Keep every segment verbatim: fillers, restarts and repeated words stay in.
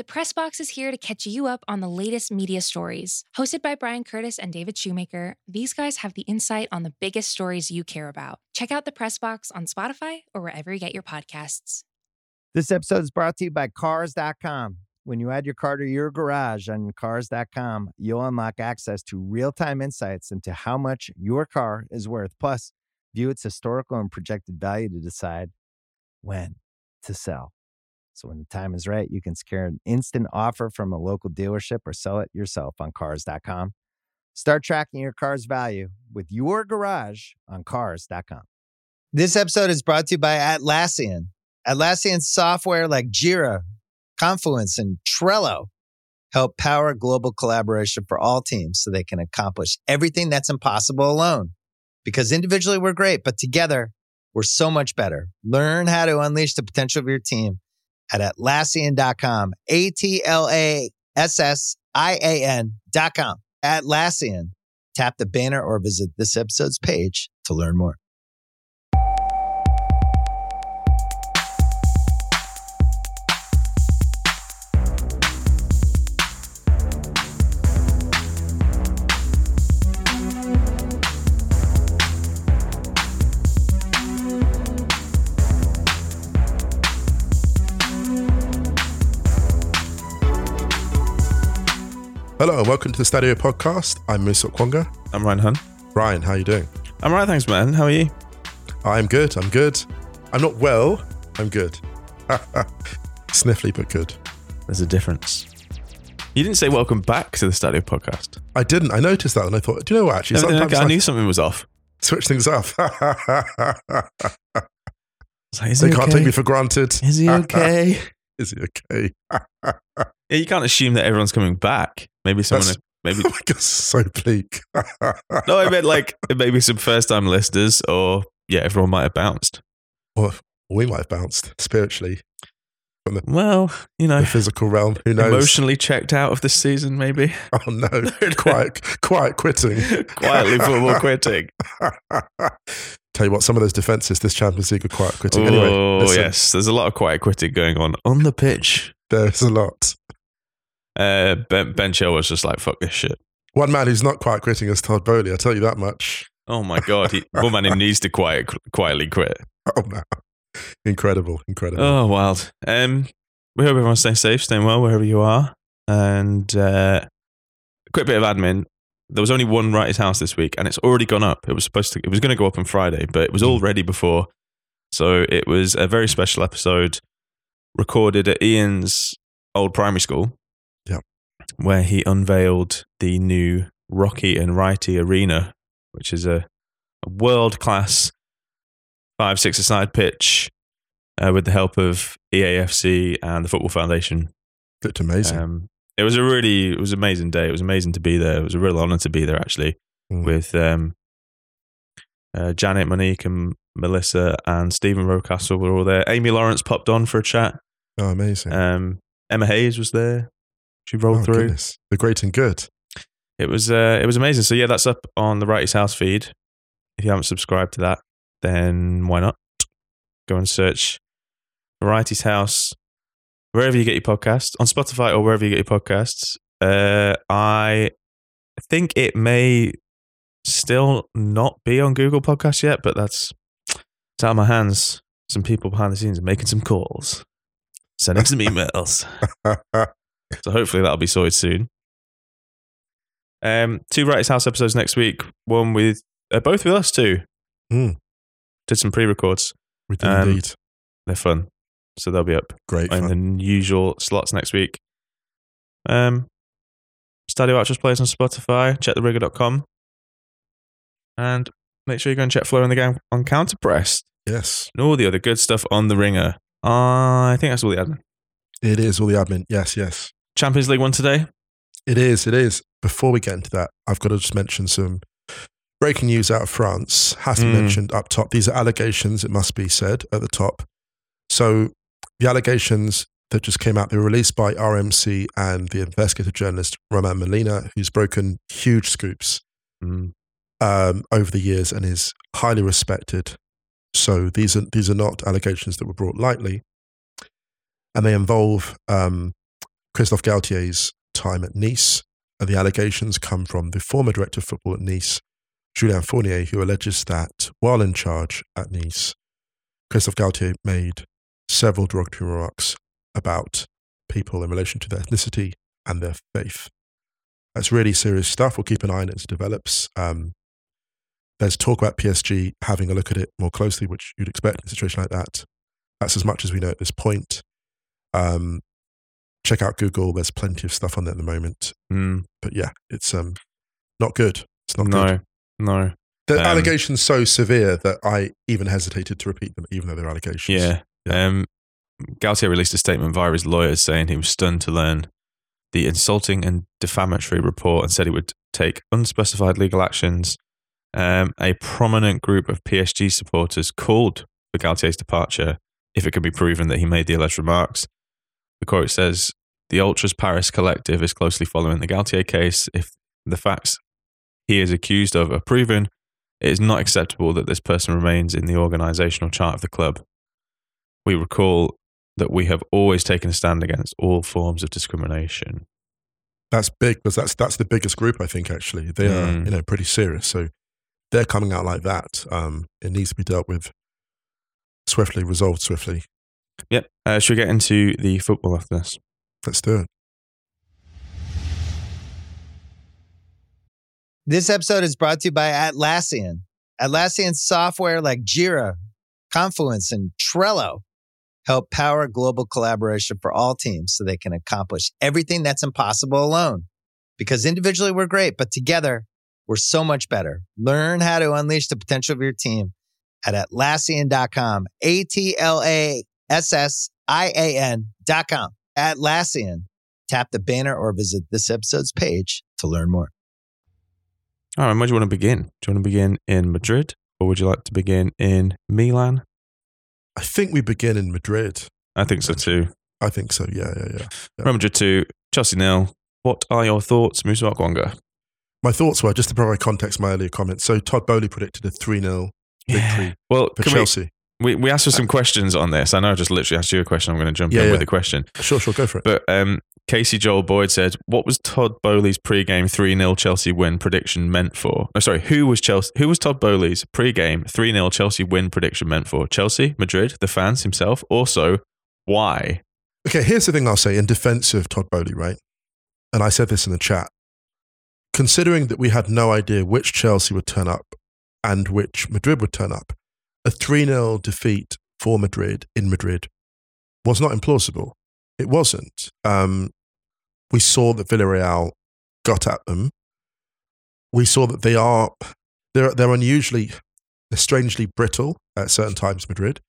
The Press Box is here to catch you up on the latest media stories. Hosted by Brian Curtis and David Shoemaker, these guys have the insight on the biggest stories you care about. Check out The Press Box on Spotify or wherever you get your podcasts. This episode is brought to you by Cars dot com. When you add your car to your garage on Cars dot com, you'll unlock access to real-time insights into how much your car is worth. Plus, view its historical and projected value to decide when to sell. So when the time is right, you can secure an instant offer from a local dealership or sell it yourself on Cars dot com. Start tracking your car's value with your garage on Cars dot com. This episode is brought to you by Atlassian. Atlassian software like Jira, Confluence, and Trello help power global collaboration for all teams so they can accomplish everything that's impossible alone. Because individually we're great, but together we're so much better. Learn how to unleash the potential of your team at Atlassian dot com, A T L A S S I A N dot com, Atlassian. Tap the banner or visit this episode's page to learn more. Hello and welcome to the Stadio Podcast. I'm Musa Okwonga. I'm Ryan Hunt. Ryan, how are you doing? I'm right, thanks, man. How are you? I'm good, I'm good. I'm not well, I'm good. Sniffly, but good. There's a difference. You didn't say welcome back to the Stadio Podcast. I didn't. I noticed that and I thought, do you know what, actually? No, sometimes I, I knew something was off. Switch things up. Like, they okay? Can't take me for granted. Is he okay? Is he okay? Yeah, you can't assume that everyone's coming back. Maybe someone, That's, maybe. Oh my God, so bleak. No, I meant like maybe some first-time listeners, or yeah, everyone might have bounced. Or we might have bounced spiritually. From the, well, you know, the physical realm. Who knows? Emotionally checked out of this season, maybe. Oh no! Quiet, quiet quitting. Quietly football quitting. Tell you what, some of those defences this Champions League are quiet quitting. Oh anyway, yes, there's a lot of quiet quitting going on on the pitch. There's a lot. Uh, ben, ben Chilwell was just like, fuck this shit. One man who's not quite quitting is Todd Boehly, I'll tell you that much. Oh my God. He, one man who needs to quiet, quietly quit. Oh no. Incredible. Incredible. Oh, wild. Um, we hope everyone's staying safe, staying well, wherever you are. And uh, quick bit of admin. There was only one Righty's House this week and it's already gone up. It was supposed to, it was going to go up on Friday, but it was all ready before. So it was a very special episode recorded at Ian's old primary school. Where he unveiled the new Rocky and Righty Arena, which is a, a world-class five six-a-side pitch uh, with the help of E A F C and the Football Foundation. Looked amazing. Um, it was a really, it was an amazing day. It was amazing to be there. It was a real honour to be there, actually, mm. with um, uh, Janet, Monique, and Melissa, and Stephen Rocastle were all there. Amy Lawrence popped on for a chat. Oh, amazing. Um, Emma Hayes was there. She rolled oh, through. Goodness. The great and good. It was uh, it was amazing. So yeah, that's up on the Righty's House feed. If you haven't subscribed to that, then why not? Go and search Righty's House wherever you get your podcasts, on Spotify or wherever you get your podcasts. Uh, I think it may still not be on Google Podcasts yet, but that's it's out of my hands. Some people behind the scenes are making some calls, sending some emails. So hopefully that'll be sorted soon. Um, two Righty's House episodes next week. One with, uh, both with us too. Mm. Did some pre-records. We did um, indeed. They're fun. So they'll be up. Great in fun. The usual slots next week. Um, Stadio Archers plays on Spotify. Check the rigger dot com. And make sure you go and check Flow in the Game on Counterpress. Yes. And all the other good stuff on The Ringer. Uh, I think that's all the admin. It is all the admin. Yes, yes. Champions League one today? It is, it is. Before we get into that, I've got to just mention some breaking news out of France. Has to be mm. mentioned up top. These are allegations, it must be said, at the top. So the allegations that just came out, they were released by R M C and the investigative journalist Romain Molina, who's broken huge scoops mm. um, over the years and is highly respected. So these are these are not allegations that were brought lightly. And they involve um, Christophe Galtier's time at Nice, and the allegations come from the former director of football at Nice, Julien Fournier, who alleges that while in charge at Nice, Christophe Galtier made several derogatory remarks about people in relation to their ethnicity and their faith. That's really serious stuff. We'll keep an eye on it as it develops. Um, there's talk about P S G having a look at it more closely, which you'd expect in a situation like that. That's as much as we know at this point. Um, check out Google. There's plenty of stuff on there at the moment. Mm. But yeah, it's um, not good. It's not no, good. No, no. The um, allegations so severe that I even hesitated to repeat them, even though they're allegations. Yeah. yeah. Um, Galtier released a statement via his lawyers saying he was stunned to learn the insulting and defamatory report and said he would take unspecified legal actions. Um, a prominent group of P S G supporters called for Galtier's departure if it can be proven that he made the alleged remarks. The quote says, "The Ultras Paris collective is closely following the Galtier case. If the facts he is accused of are proven, it is not acceptable that this person remains in the organisational chart of the club. We recall that we have always taken a stand against all forms of discrimination." That's big, because that's that's the biggest group, I think, actually. They are mm. you know, pretty serious. So they're coming out like that. Um, it needs to be dealt with swiftly, resolved swiftly. Yep. Uh, should we get into the football after this? Let's do it. This episode is brought to you by Atlassian. Atlassian's software like Jira, Confluence, and Trello help power global collaboration for all teams so they can accomplish everything that's impossible alone. Because individually we're great, but together we're so much better. Learn how to unleash the potential of your team at Atlassian dot com. A T L A S S I A N dot com. Atlassian. Tap the banner or visit this episode's page to learn more. All right, where do you want to begin? Do you want to begin in Madrid or would you like to begin in Milan? I think we begin in Madrid. I think so too. I think so, yeah, yeah, yeah. yeah. Real Madrid two, Chelsea nil. What are your thoughts, Musa Okwonga? My thoughts were, just to provide context, my earlier comments. So Todd Boehly predicted a three nil yeah. victory well, for Chelsea. We, we we asked for some uh, questions on this. I know I just literally asked you a question. I'm going to jump yeah, in yeah. with a question. Sure, sure, go for it. But um, Casey Joel Boyd said, what was Todd Boehly's pre-game three nil Chelsea win prediction meant for? Oh, sorry, who was Chelsea? Who was Todd Boehly's pre-game three nil Chelsea win prediction meant for? Chelsea, Madrid, the fans, himself? Also, why? Okay, here's the thing I'll say in defense of Todd Boehly, right? And I said this in the chat. Considering that we had no idea which Chelsea would turn up and which Madrid would turn up, a three nil defeat for Madrid in Madrid was not implausible. It wasn't. Um, we saw that Villarreal got at them. We saw that they are, they're, they're unusually, they're strangely brittle at certain times, Madrid.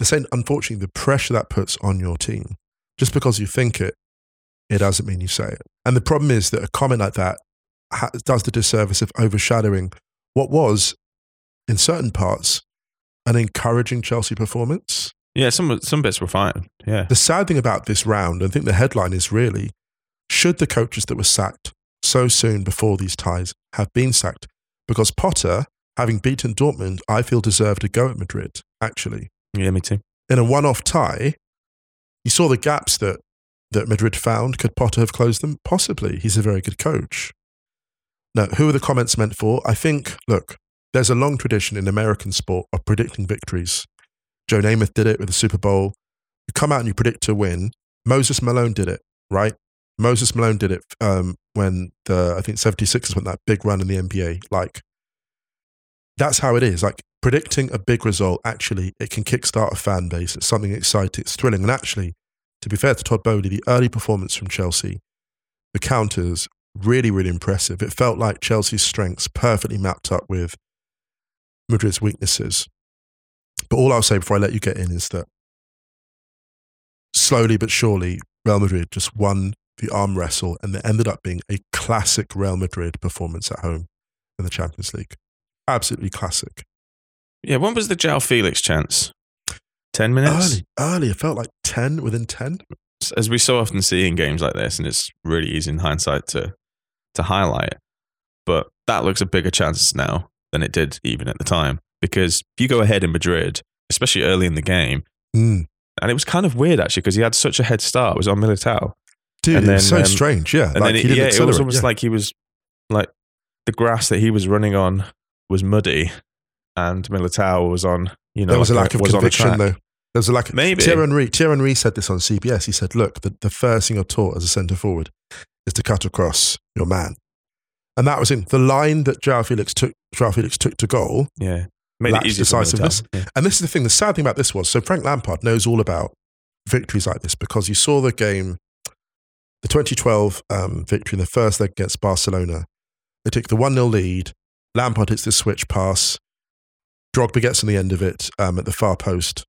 The same, unfortunately, the pressure that puts on your team, just because you think it, it doesn't mean you say it. And the problem is that a comment like that ha- does the disservice of overshadowing what was, in certain parts, an encouraging Chelsea performance. Yeah, some some bits were fine. Yeah. The sad thing about this round, and I think the headline is really, should the coaches that were sacked so soon before these ties have been sacked? Because Potter, having beaten Dortmund, I feel deserved a go at Madrid, actually. Yeah, me too. In a one-off tie, you saw the gaps that, that Madrid found. Could Potter have closed them? Possibly. He's a very good coach. Now, who are the comments meant for? I think, look, there's a long tradition in American sport of predicting victories. Joe Namath did it with the Super Bowl. You come out and you predict to win. Moses Malone did it, right? Moses Malone did it um, when the, I think seventy-sixers went that big run in the N B A. Like, that's how it is. Like, predicting a big result, actually, it can kickstart a fan base. It's something exciting. It's thrilling. And actually, to be fair to Todd Boehly, the early performance from Chelsea, the counters, really, really impressive. It felt like Chelsea's strengths perfectly mapped up with Madrid's weaknesses. But all I'll say before I let you get in is that slowly but surely, Real Madrid just won the arm wrestle and it ended up being a classic Real Madrid performance at home in the Champions League. Absolutely classic. Yeah, when was the João Félix chance? ten minutes? Early, early. It felt like ten, within ten. As we so often see in games like this, and it's really easy in hindsight to, to highlight, but that looks a bigger chance now than it did even at the time. Because if you go ahead in Madrid, especially early in the game, mm. and it was kind of weird actually because he had such a head start, it was on Militao. Dude, and then, it was so um, strange, yeah. And like, then it, he didn't yeah, accelerate. It was almost yeah. like he was, like the grass that he was running on was muddy and Militao was on, you know. There was like a lack a, of conviction though. There was a lack of, Maybe. Thierry Henry, Thierry Henry said this on C B S. He said, look, the, the first thing you're taught as a centre forward is to cut across your man. And that was in the line that João Félix took, João Félix took to goal. Yeah. Made it easier decisiveness. Yeah. And this is the thing, the sad thing about this was, so Frank Lampard knows all about victories like this because you saw the game, the twenty twelve um, victory in the first leg against Barcelona. They took the one nil lead. Lampard hits the switch pass. Drogba gets on the end of it um, at the far post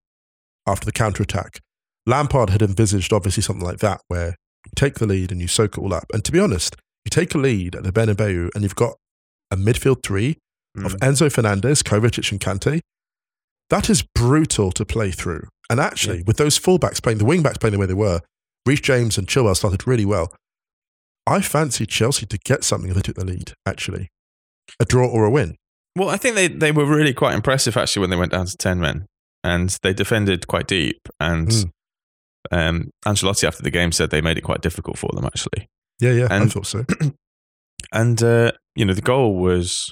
after the counter-attack. Lampard had envisaged obviously something like that where you take the lead and you soak it all up. And to be honest, you take a lead at the Bernabeu and you've got a midfield three mm. of Enzo Fernández, Kovacic and Kante. That is brutal to play through. And actually, yeah. with those fullbacks playing, the wingbacks playing the way they were, Reece James and Chilwell started really well. I fancied Chelsea to get something if they took the lead, actually. A draw or a win. Well, I think they, they were really quite impressive, actually, when they went down to ten men. And they defended quite deep. And mm. um, Ancelotti, after the game, said they made it quite difficult for them, actually. Yeah, yeah, and, I thought so. And, uh, you know, the goal was...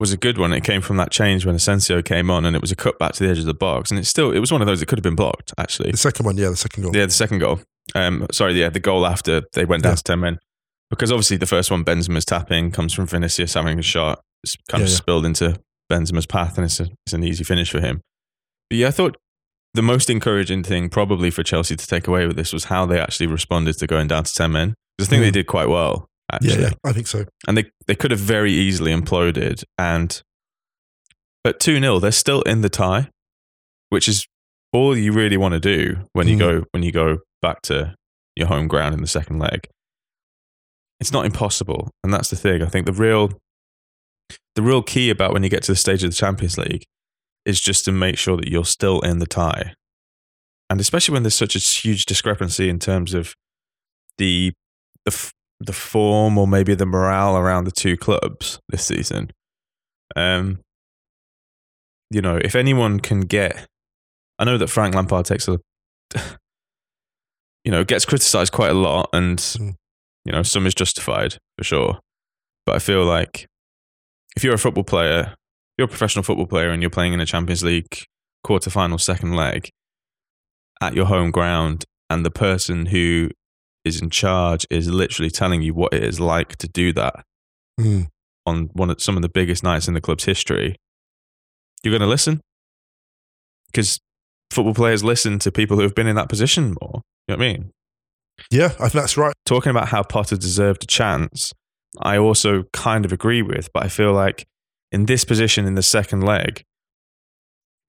was a good one. It came from that change when Asensio came on, and it was a cut back to the edge of the box, and it's still it was one of those that could have been blocked. Actually, the second one, yeah, the second goal, yeah, the second goal. Um, sorry, yeah, the goal after they went down yeah. to ten men, because obviously the first one Benzema's tapping comes from Vinicius having a shot, it's kind yeah, of yeah. spilled into Benzema's path, and it's a, it's an easy finish for him. But yeah, I thought the most encouraging thing probably for Chelsea to take away with this was how they actually responded to going down to ten men. Because I think mm. they did quite well. Actually. Yeah, yeah, I think so. And they, they could have very easily imploded. And at two nil, they're still in the tie, which is all you really want to do when you mm. go when you go back to your home ground in the second leg. It's not impossible, and that's the thing. I think the real the real key about when you get to the stage of the Champions League is just to make sure that you're still in the tie, and especially when there's such a huge discrepancy in terms of the the. F- the form or maybe the morale around the two clubs this season. Um, you know, if anyone can get... I know that Frank Lampard takes a... You know, gets criticised quite a lot and, mm. you know, some is justified for sure. But I feel like if you're a football player, you're a professional football player and you're playing in a Champions League quarter-final second leg at your home ground and the person who is in charge is literally telling you what it is like to do that mm. on one of some of the biggest nights in the club's history, you're going to listen because football players listen to people who have been in that position more. You know what I mean? Yeah, I think that's right. Talking about how Potter deserved a chance, I also kind of agree with, but I feel like in this position in the second leg,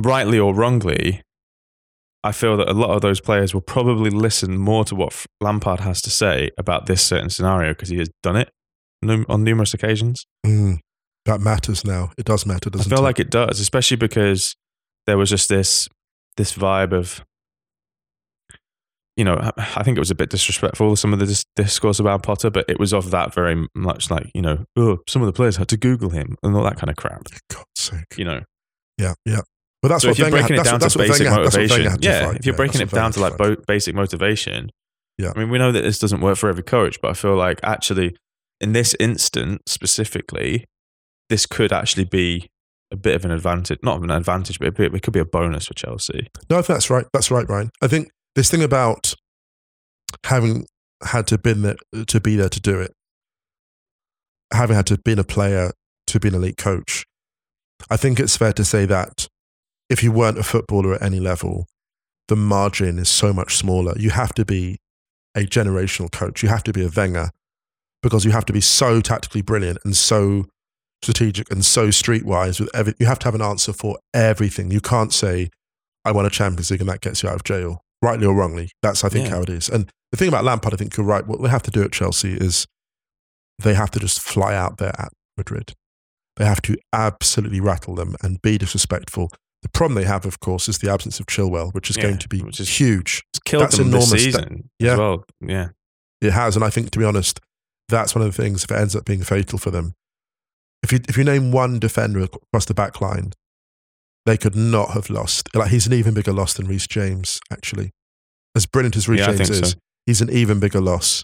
rightly or wrongly, I feel that a lot of those players will probably listen more to what Lampard has to say about this certain scenario because he has done it on numerous occasions. Mm, that matters now. It does matter, doesn't it? I feel it? like it does, especially because there was just this this vibe of, you know, I think it was a bit disrespectful, some of the dis- discourse about Potter, but it was of that very much like, you know, oh, some of the players had to Google him and all that kind of crap. For God's sake. You know? Yeah, yeah. But that's so what if you're Wenger breaking it down to basic motivation, yeah. If you're breaking it down to like bo- basic motivation, yeah. I mean, we know that this doesn't work for every coach, but I feel like actually, in this instance specifically, this could actually be a bit of an advantage—not an advantage, but it could be a bonus for Chelsea. No, I think that's right. That's right, Ryan. I think this thing about having had to been there, to be there to do it, having had to been a player to be an elite coach, I think it's fair to say that. If you weren't a footballer at any level, the margin is so much smaller. You have to be a generational coach. You have to be a Wenger because you have to be so tactically brilliant and so strategic and so streetwise. With every, you have to have an answer for everything. You can't say, I won a Champions League and that gets you out of jail. Rightly or wrongly, that's, I think, yeah. how it is. And the thing about Lampard, I think you're right. What they have to do at Chelsea is they have to just fly out there at Madrid. They have to absolutely rattle them and be disrespectful. The problem they have, of course, is the absence of Chilwell, which is yeah, going to be which is, huge. It's killed that's them enormous. This season that, yeah, as well. Yeah, it has, and I think, to be honest, that's one of the things. If it ends up being fatal for them, if you if you name one defender across the back line, they could not have lost. Like he's an even bigger loss than Reece James, actually. As brilliant as Reece yeah, James is, so. he's an even bigger loss.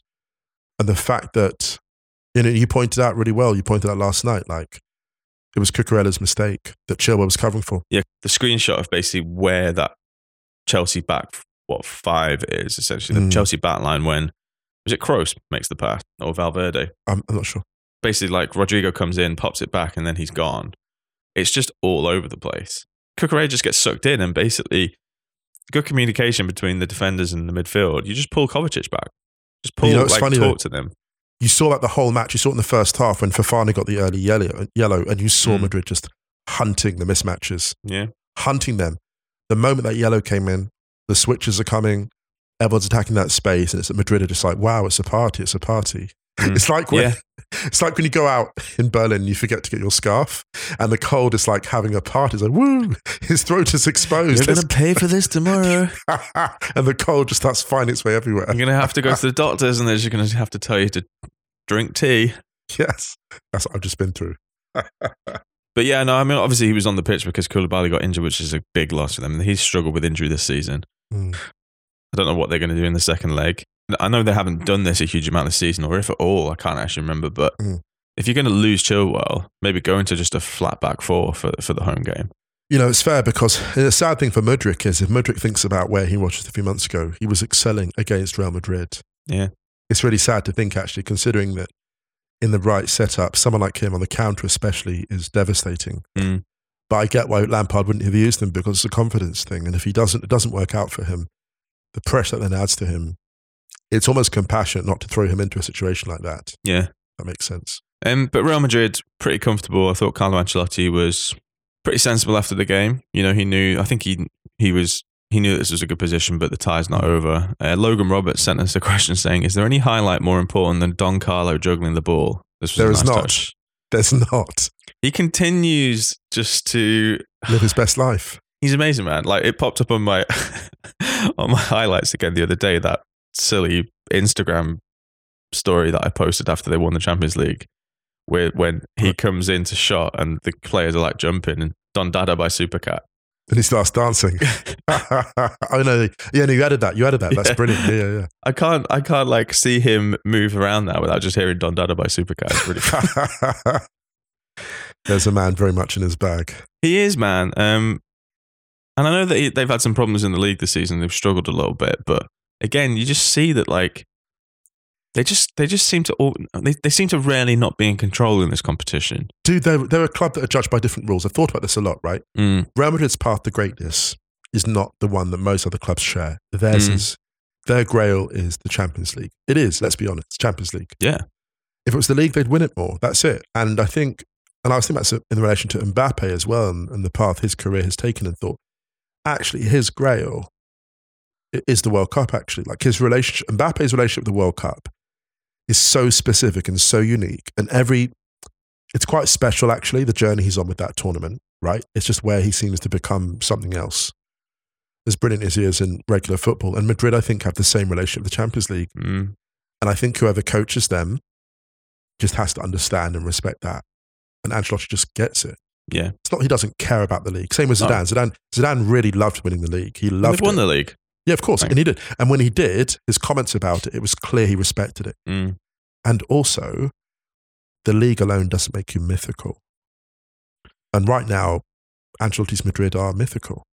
And the fact that, you know, you pointed out really well, you pointed out last night, like, it was Cucurella's mistake that Chilwell was covering for. Yeah, the screenshot of basically where that Chelsea back, what, five is, essentially, the mm. Chelsea back line when, was it Kroos makes the pass or Valverde? I'm, I'm not sure. Basically, like, Rodrigo comes in, pops it back, and then he's gone. It's just all over the place. Cucurella just gets sucked in, and basically, good communication between the defenders and the midfield. You just pull Kovacic back. Just pull, you know, like, funny, talk though, to them. You saw that the whole match. You saw it in the first half when Fofana got the early yellow, yellow and you saw mm. Madrid just hunting the mismatches. Yeah. Hunting them. The moment that yellow came in, the switches are coming, everyone's attacking that space, and it's Madrid are just like, wow, it's a party, it's a party. Mm. It's like when yeah. it's like when you go out in Berlin and you forget to get your scarf, and the cold is like having a party. It's like, woo, his throat is exposed. You're going to pay for this tomorrow. And the cold just starts finding its way everywhere. You're going to have to go to the doctors, and they're just going to have to tell you to drink tea. Yes, that's what I've just been through. But yeah, no, I mean, obviously he was on the pitch because Koulibaly got injured, which is a big loss for them. He's struggled with injury this season. Mm. I don't know what they're going to do in the second leg. I know they haven't done this a huge amount this season, or if at all, I can't actually remember. But mm. if you're going to lose Chilwell, maybe go into just a flat back four for, for the home game. You know, it's fair, because the sad thing for Mudrick is, if Mudrick thinks about where he was just a few months ago, he was excelling against Real Madrid. Yeah. It's really sad to think, actually, considering that in the right setup, someone like him on the counter especially is devastating. Mm. But I get why Lampard wouldn't have used him, because it's a confidence thing. And if he doesn't, it doesn't work out for him, the pressure that then adds to him, it's almost compassionate not to throw him into a situation like that. Yeah. That makes sense. Um, but Real Madrid, pretty comfortable. I thought Carlo Ancelotti was pretty sensible after the game. You know, he knew, I think he he was, he knew this was a good position, but the tie's not over. Uh, Logan Roberts sent us a question saying, is there any highlight more important than Don Carlo juggling the ball? This was there a nice is not. Touch. There's not. He continues just to live his best life. He's amazing, man. Like, it popped up on my on my highlights again the other day, that silly Instagram story that I posted after they won the Champions League, where when he comes in to shot and the players are like jumping, and Don Dada by Supercat, and he starts dancing. I know. Yeah, no, you added that. You added that. That's yeah. brilliant. Yeah, yeah. I can't. I can't like see him move around now without just hearing Don Dada by Supercat. It's really funny. There's a man very much in his bag. He is, man. Um, and I know that he, they've had some problems in the league this season. They've struggled a little bit, but. Again, you just see that, like, they just they just seem to all, they they seem to rarely not be in control in this competition. Dude, they're, they're a club that are judged by different rules. I've thought about this a lot, right? Mm. Real Madrid's path to greatness is not the one that most other clubs share. Theirs mm. is, their grail is the Champions League. It is, let's be honest, Champions League. Yeah. If it was the league, they'd win it more. That's it. And I think, and I was thinking that's in relation to Mbappe as well, and, and the path his career has taken, and thought, actually, his grail is the World Cup, actually. Like, his relationship, Mbappe's relationship with the World Cup is so specific and so unique. And every, it's quite special, actually, the journey he's on with that tournament, right? It's just where he seems to become something else. As brilliant as he is in regular football. And Madrid, I think, have the same relationship with the Champions League. Mm. And I think whoever coaches them just has to understand and respect that. And Ancelotti just gets it. Yeah. It's not, he doesn't care about the league. Same with Zidane. No. Zidane, Zidane really loved winning the league. He loved it. They've won the league. Yeah, of course. Thanks. And he did. And when he did, his comments about it, it was clear he respected it. Mm. And also, the league alone doesn't make you mythical. And right now, Ancelotti's Madrid are mythical.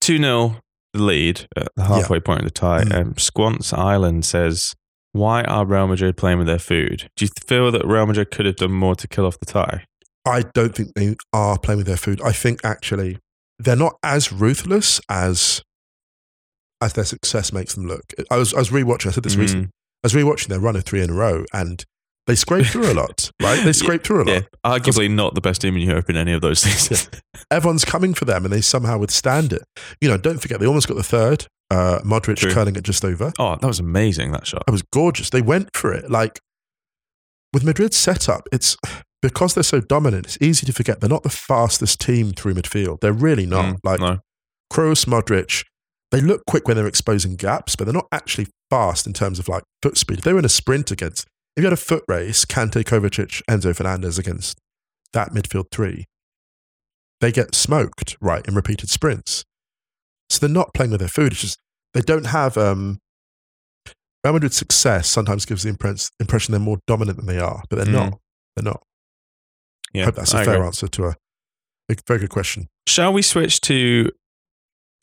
two nil the lead at the halfway yeah. point of the tie. Mm. Um, Squants Island says, why are Real Madrid playing with their food? Do you feel that Real Madrid could have done more to kill off the tie? I don't think they are playing with their food. I think, actually, they're not as ruthless as... as their success makes them look. I was I was rewatching, I said this mm. recently, I was rewatching their run of three in a row, and they scraped through a lot, right? They scraped yeah, through a lot. Yeah. Arguably not the best team in Europe in any of those things. Yeah. Everyone's coming for them, and they somehow withstand it. You know, don't forget, they almost got the third, uh, Modric True. curling it just over. Oh, that was amazing, that shot. That was gorgeous. They went for it. Like, with Madrid's setup, it's because they're so dominant, it's easy to forget they're not the fastest team through midfield. They're really not. Mm, like, no. Kroos, Modric, they look quick when they're exposing gaps, but they're not actually fast in terms of like foot speed. If they were in a sprint against, if you had a foot race, Kante, Kovacic, Enzo Fernández against that midfield three, they get smoked, right, in repeated sprints. So they're not playing with their food. It's just, they don't have, um, Real Madrid's success sometimes gives the impress, impression they're more dominant than they are, but they're mm. not. They're not. Yeah, I hope that's a I fair agree. answer to a, a very good question. Shall we switch to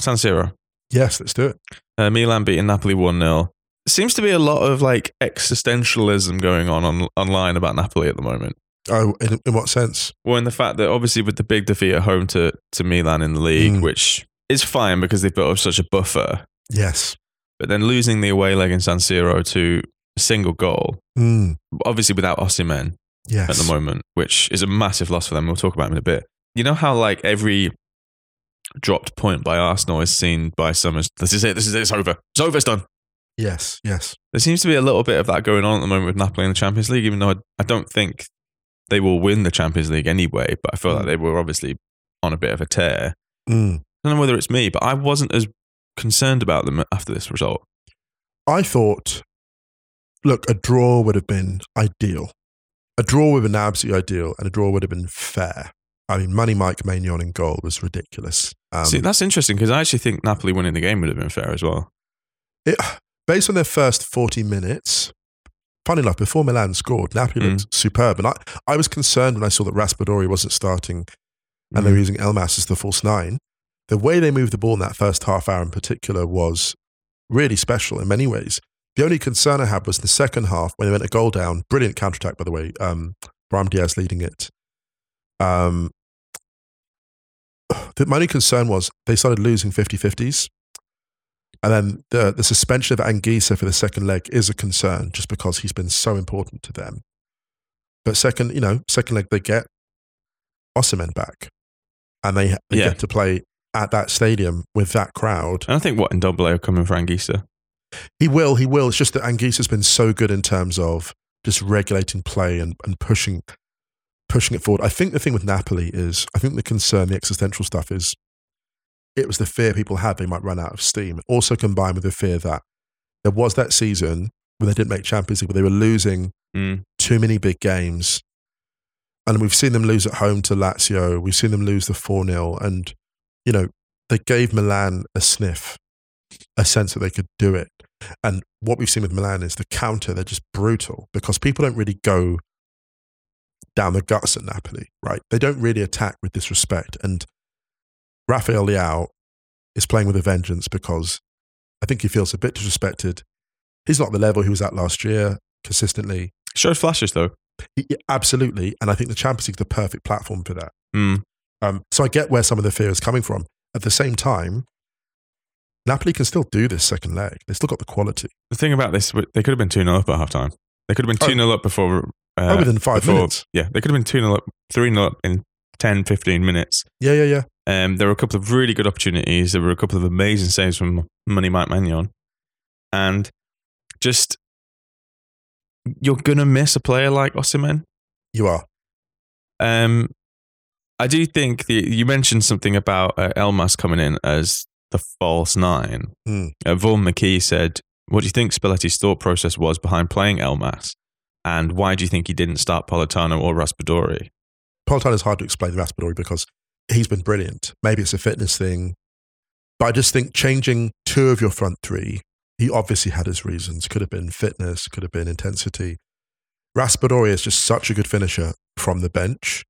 San Siro? Yes, let's do it. Uh, Milan beating Napoli one nil. Seems to be a lot of like existentialism going on, on online about Napoli at the moment. Oh, in, in what sense? Well, in the fact that obviously with the big defeat at home to, to Milan in the league, mm. which is fine because they've built up such a buffer. Yes. But then losing the away leg in San Siro to a single goal, mm. obviously without Osimhen yes. at the moment, which is a massive loss for them. We'll talk about him in a bit. You know how like every dropped point by Arsenal is seen by some as, this is it, this is it, it's over. It's over, it's done. Yes, yes. There seems to be a little bit of that going on at the moment with Napoli in the Champions League, even though I, I don't think they will win the Champions League anyway, but I feel mm. like they were obviously on a bit of a tear. Mm. I don't know whether it's me, but I wasn't as concerned about them after this result. I thought, look, a draw would have been ideal. A draw would have been absolutely ideal, and a draw would have been fair. I mean, money Mike Maignan in goal was ridiculous. Um, See, that's interesting, because I actually think Napoli winning the game would have been fair as well. It, based on their first forty minutes, funny enough, before Milan scored, Napoli mm. looked superb. And I, I was concerned when I saw that Raspadori wasn't starting and mm. they were using Elmas as the false nine. The way they moved the ball in that first half hour in particular was really special in many ways. The only concern I had was the second half when they went a goal down. Brilliant counterattack, by the way. Um, Brahim Diaz leading it. Um, the, my only concern was they started losing fifty-fifties. And then the, the suspension of Anguissa for the second leg is a concern just because he's been so important to them. But second, you know, second leg, they get Osimhen back and they, they yeah. get to play at that stadium with that crowd. And I think what, Ndombele are coming for Anguissa? He will, he will. It's just that Anguissa's been so good in terms of just regulating play and, and pushing, pushing it forward. I think the thing with Napoli is, I think the concern, the existential stuff is, it was the fear people had they might run out of steam. Also combined with the fear that there was that season when they didn't make Champions League, but they were losing mm. too many big games. And we've seen them lose at home to Lazio. We've seen them lose the four nil. And, you know, they gave Milan a sniff, a sense that they could do it. And what we've seen with Milan is the counter, they're just brutal because people don't really go down the guts at Napoli, right? They don't really attack with disrespect. And Rafael Leao is playing with a vengeance because I think he feels a bit disrespected. He's not the level he was at last year consistently. Shows flashes though. He, absolutely. And I think the Champions League is the perfect platform for that. Mm. Um, so I get where some of the fear is coming from. At the same time, Napoli can still do this second leg. They've still got the quality. The thing about this, they could have been two nil up at half time. They could have been two nil oh. up before... Uh, oh, within five before, minutes. Yeah, they could have been two nil up, three nil up in ten, fifteen minutes. Yeah, yeah, yeah. Um, there were a couple of really good opportunities. There were a couple of amazing saves from Money Mike Maignan. And just, you're going to miss a player like Osimhen. You are. Um, I do think, the, you mentioned something about uh, Elmas coming in as the false nine. Mm. Uh, Vaughan McKee said, what do you think Spalletti's thought process was behind playing Elmas? And why do you think he didn't start Politano or Raspadori? Politano's hard to explain to Raspadori because he's been brilliant. Maybe it's a fitness thing. But I just think changing two of your front three, he obviously had his reasons. Could have been fitness, could have been intensity. Raspadori is just such a good finisher from the bench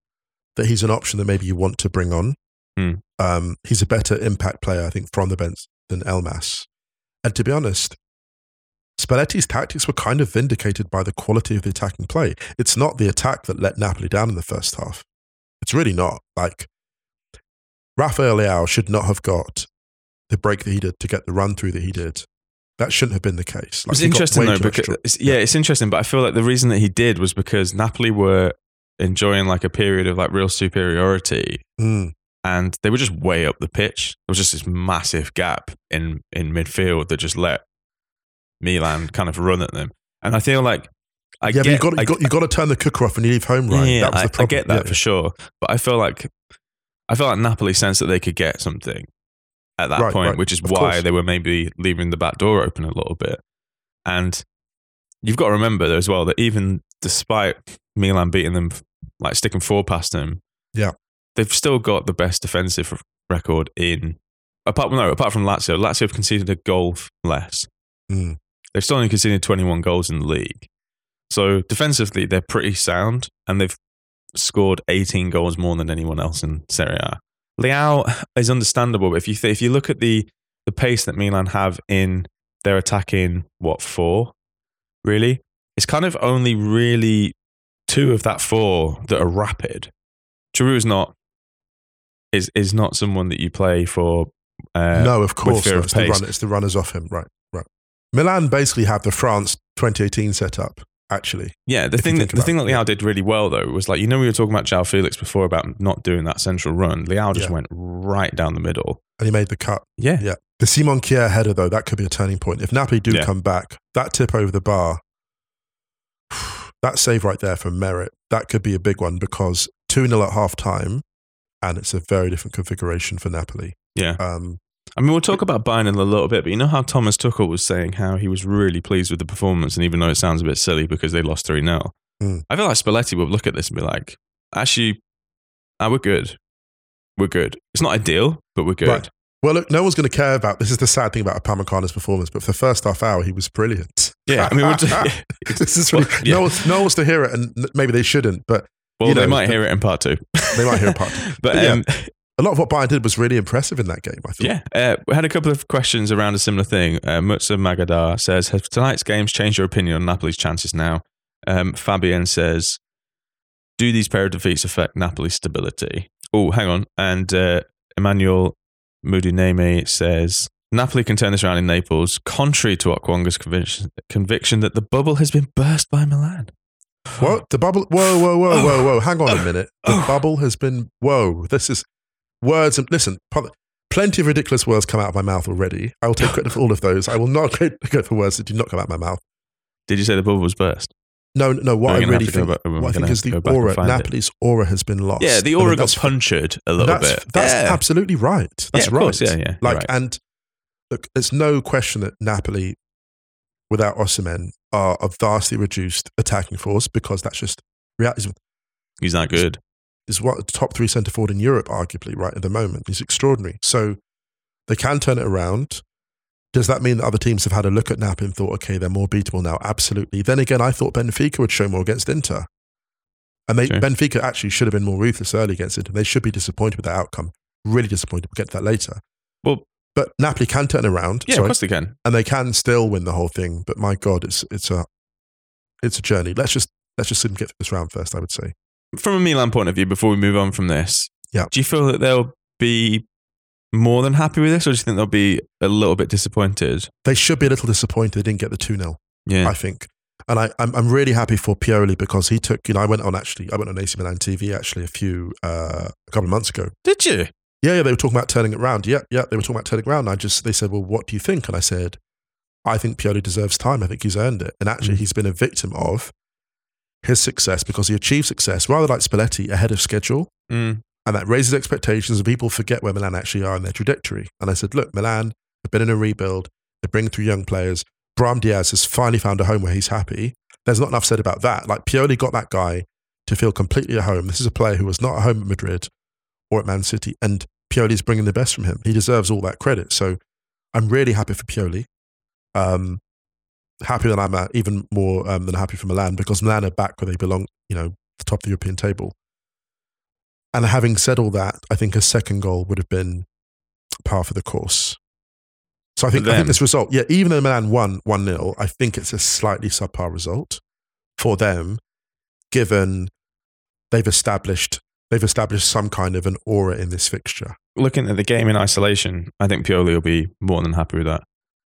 that he's an option that maybe you want to bring on. Mm. Um, he's a better impact player, I think, from the bench than Elmas. And to be honest, Spalletti's tactics were kind of vindicated by the quality of the attacking play. It's not the attack that let Napoli down in the first half. It's really not. Like, Rafael Leao should not have got the break that he did to get the run through that he did. That shouldn't have been the case. Like, it's interesting though, because it's, yeah, yeah, it's interesting, but I feel like the reason that he did was because Napoli were enjoying like a period of like real superiority, mm. and they were just way up the pitch. There was just this massive gap in in midfield that just let Milan kind of run at them. And I feel like I yeah, get, you've got, I, you got you got to turn the cooker off when you leave home, right? Yeah, that was the problem. I get that yeah. for sure, but I feel like. I felt like Napoli sensed that they could get something at that right, point, right. which is of why course. They were maybe leaving the back door open a little bit. And you've got to remember though as well that even despite Milan beating them, like sticking four past them, yeah, they've still got the best defensive record in apart from no, apart from Lazio. Lazio have conceded a goal less, mm. They've still only conceded twenty-one goals in the league. So defensively, they're pretty sound, and they've scored eighteen goals more than anyone else in Serie A. Leao is understandable, but if you th- if you look at the the pace that Milan have in their attacking, what, four, really, it's kind of only really two of that four that are rapid. Giroud is not is is not someone that you play for. Uh, no, of course, no, of it's, the run, it's the runners off him, right? Right. Milan basically had the France twenty eighteen set up. Actually, yeah. The thing that the thing that Leao did really well though was, like, you know, we were talking about João Félix before about not doing that central run. Leao just yeah. went right down the middle, and he made the cut. Yeah, yeah. The Simon Kjær header though, that could be a turning point. If Napoli do yeah. come back, that tip over the bar, that save right there from Merritt, that could be a big one, because two nil at half time, and it's a very different configuration for Napoli. Yeah. Um, I mean, we'll talk about Bayern in a little bit, but you know how Thomas Tuchel was saying how he was really pleased with the performance, and even though it sounds a bit silly because they lost three nil, mm. I feel like Spalletti would look at this and be like, actually, ah, we're good. We're good. It's not ideal, but we're good. Right. Well, look, no one's going to care about, this is the sad thing about Upamecano's performance, but for the first half hour, he was brilliant. Yeah, I mean, we'll just, yeah. this is really, well, yeah. no, one's, no one's to hear it, and maybe they shouldn't, but... Well, you know, they might hear it in part two. They might hear it in part two. but, but um, yeah. A lot of what Bayern did was really impressive in that game, I thought. Yeah. Uh, we had a couple of questions around a similar thing. Uh, Mutsa Magadar says, have tonight's games changed your opinion on Napoli's chances now? Um, Fabian says, do these pair of defeats affect Napoli's stability? Oh, hang on. And uh, Emmanuel Mudineme says, Napoli can turn this around in Naples, contrary to Okwonga's convic- conviction that the bubble has been burst by Milan. What? The bubble? Whoa, whoa, whoa, oh. whoa, whoa. Hang on a minute. The oh. bubble has been... Whoa, this is... Words and listen, plenty of ridiculous words come out of my mouth already. I will take credit for all of those. I will not take credit for words that do not come out of my mouth. Did you say the bubble was burst? No, no. What no, I really think, back, what I think is the aura. Napoli's it. aura has been lost. Yeah, the aura I mean, got punctured a little that's, bit. That's yeah. absolutely right. That's yeah, of right. Course, yeah, yeah. Like, right. and look, there's no question that Napoli, without Osimhen, are a vastly reduced attacking force, because that's just reality. He's not good. Is what top three centre forward in Europe, arguably, right at the moment. He's extraordinary. So they can turn it around. Does that mean that other teams have had a look at Napoli and thought, okay, they're more beatable now? Absolutely. Then again, I thought Benfica would show more against Inter. And they, okay. Benfica actually should have been more ruthless early against Inter. They should be disappointed with that outcome. Really disappointed. We'll get to that later. Well, but Napoli can turn around. Yeah, sorry, of course they can. And they can still win the whole thing. But my God, it's it's a it's a journey. Let's just let's just see them get through this round first, I would say. From a Milan point of view, before we move on from this, yeah. do you feel that they'll be more than happy with this, or do you think they'll be a little bit disappointed? They should be a little disappointed they didn't get the two nil, yeah. I think. And I, I'm, I'm really happy for Pioli, because he took, you know, I went on actually, I went on A C Milan T V actually a few, uh, a couple of months ago. Did you? Yeah, yeah, they were talking about turning it around. Yeah, yeah, they were talking about turning it around. And I just, they said, well, what do you think? And I said, I think Pioli deserves time. I think he's earned it. And actually, mm. he's been a victim of his success, because he achieved success, rather like Spalletti, ahead of schedule. Mm. And that raises expectations, and people forget where Milan actually are in their trajectory. And I said, look, Milan have been in a rebuild. They bring through young players. Brahim Diaz has finally found a home where he's happy. There's not enough said about that. Like, Pioli got that guy to feel completely at home. This is a player who was not at home at Madrid or at Man City, and Pioli's bringing the best from him. He deserves all that credit. So I'm really happy for Pioli. Um, Happy that I'm at, even more um, than happy for Milan, because Milan are back where they belong, you know, the top of the European table. And having said all that, I think a second goal would have been par for the course. So I think, I think this result, yeah, even though Milan won one nil, I think it's a slightly subpar result for them, given they've established they've established some kind of an aura in this fixture. Looking at the game in isolation, I think Pioli will be more than happy with that.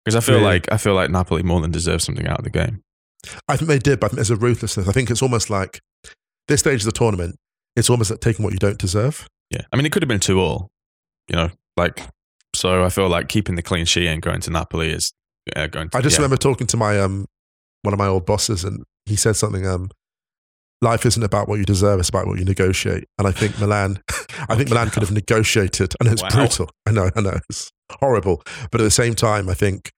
Because I feel really? like I feel like Napoli more than deserves something out of the game. I think they did, but I think there's a ruthlessness. I think it's almost like this stage of the tournament, it's almost like taking what you don't deserve. Yeah, I mean, it could have been two all, you know. Like, so I feel like keeping the clean sheet and going to Napoli is uh, going. To, I just yeah. remember talking to my um one of my old bosses, and he said something um, life isn't about what you deserve; it's about what you negotiate. And I think Milan, I think Milan could have negotiated. I know it's wow. brutal. I know, I know. It's, horrible, but at the same time, I think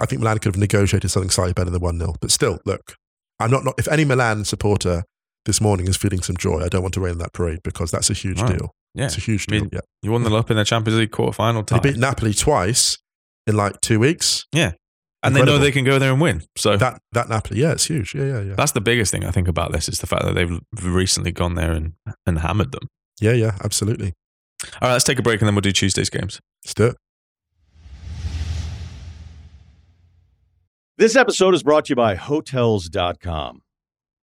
I think Milan could have negotiated something slightly better than one nil. But still, look, I'm not, not if any Milan supporter this morning is feeling some joy, I don't want to rain on that parade, because that's a huge right. deal. Yeah, it's a huge I mean, deal. Yeah, you won the up in the Champions League quarterfinal. They beat Napoli twice in like two weeks. Yeah, And Incredible. They know they can go there and win. So that that Napoli, yeah, it's huge. Yeah, yeah, yeah. That's the biggest thing I think about this is the fact that they've recently gone there and, and hammered them. Yeah, yeah, absolutely. All right, let's take a break and then we'll do Tuesday's games. Let's do it. This episode is brought to you by Hotels dot com.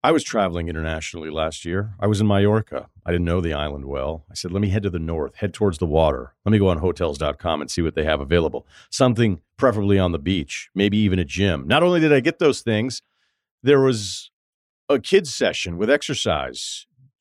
I was traveling internationally last year. I was in Mallorca. I didn't know the island well. I said, let me head to the north, head towards the water. Let me go on Hotels dot com and see what they have available. Something preferably on the beach, maybe even a gym. Not only did I get those things, there was a kids session with exercise,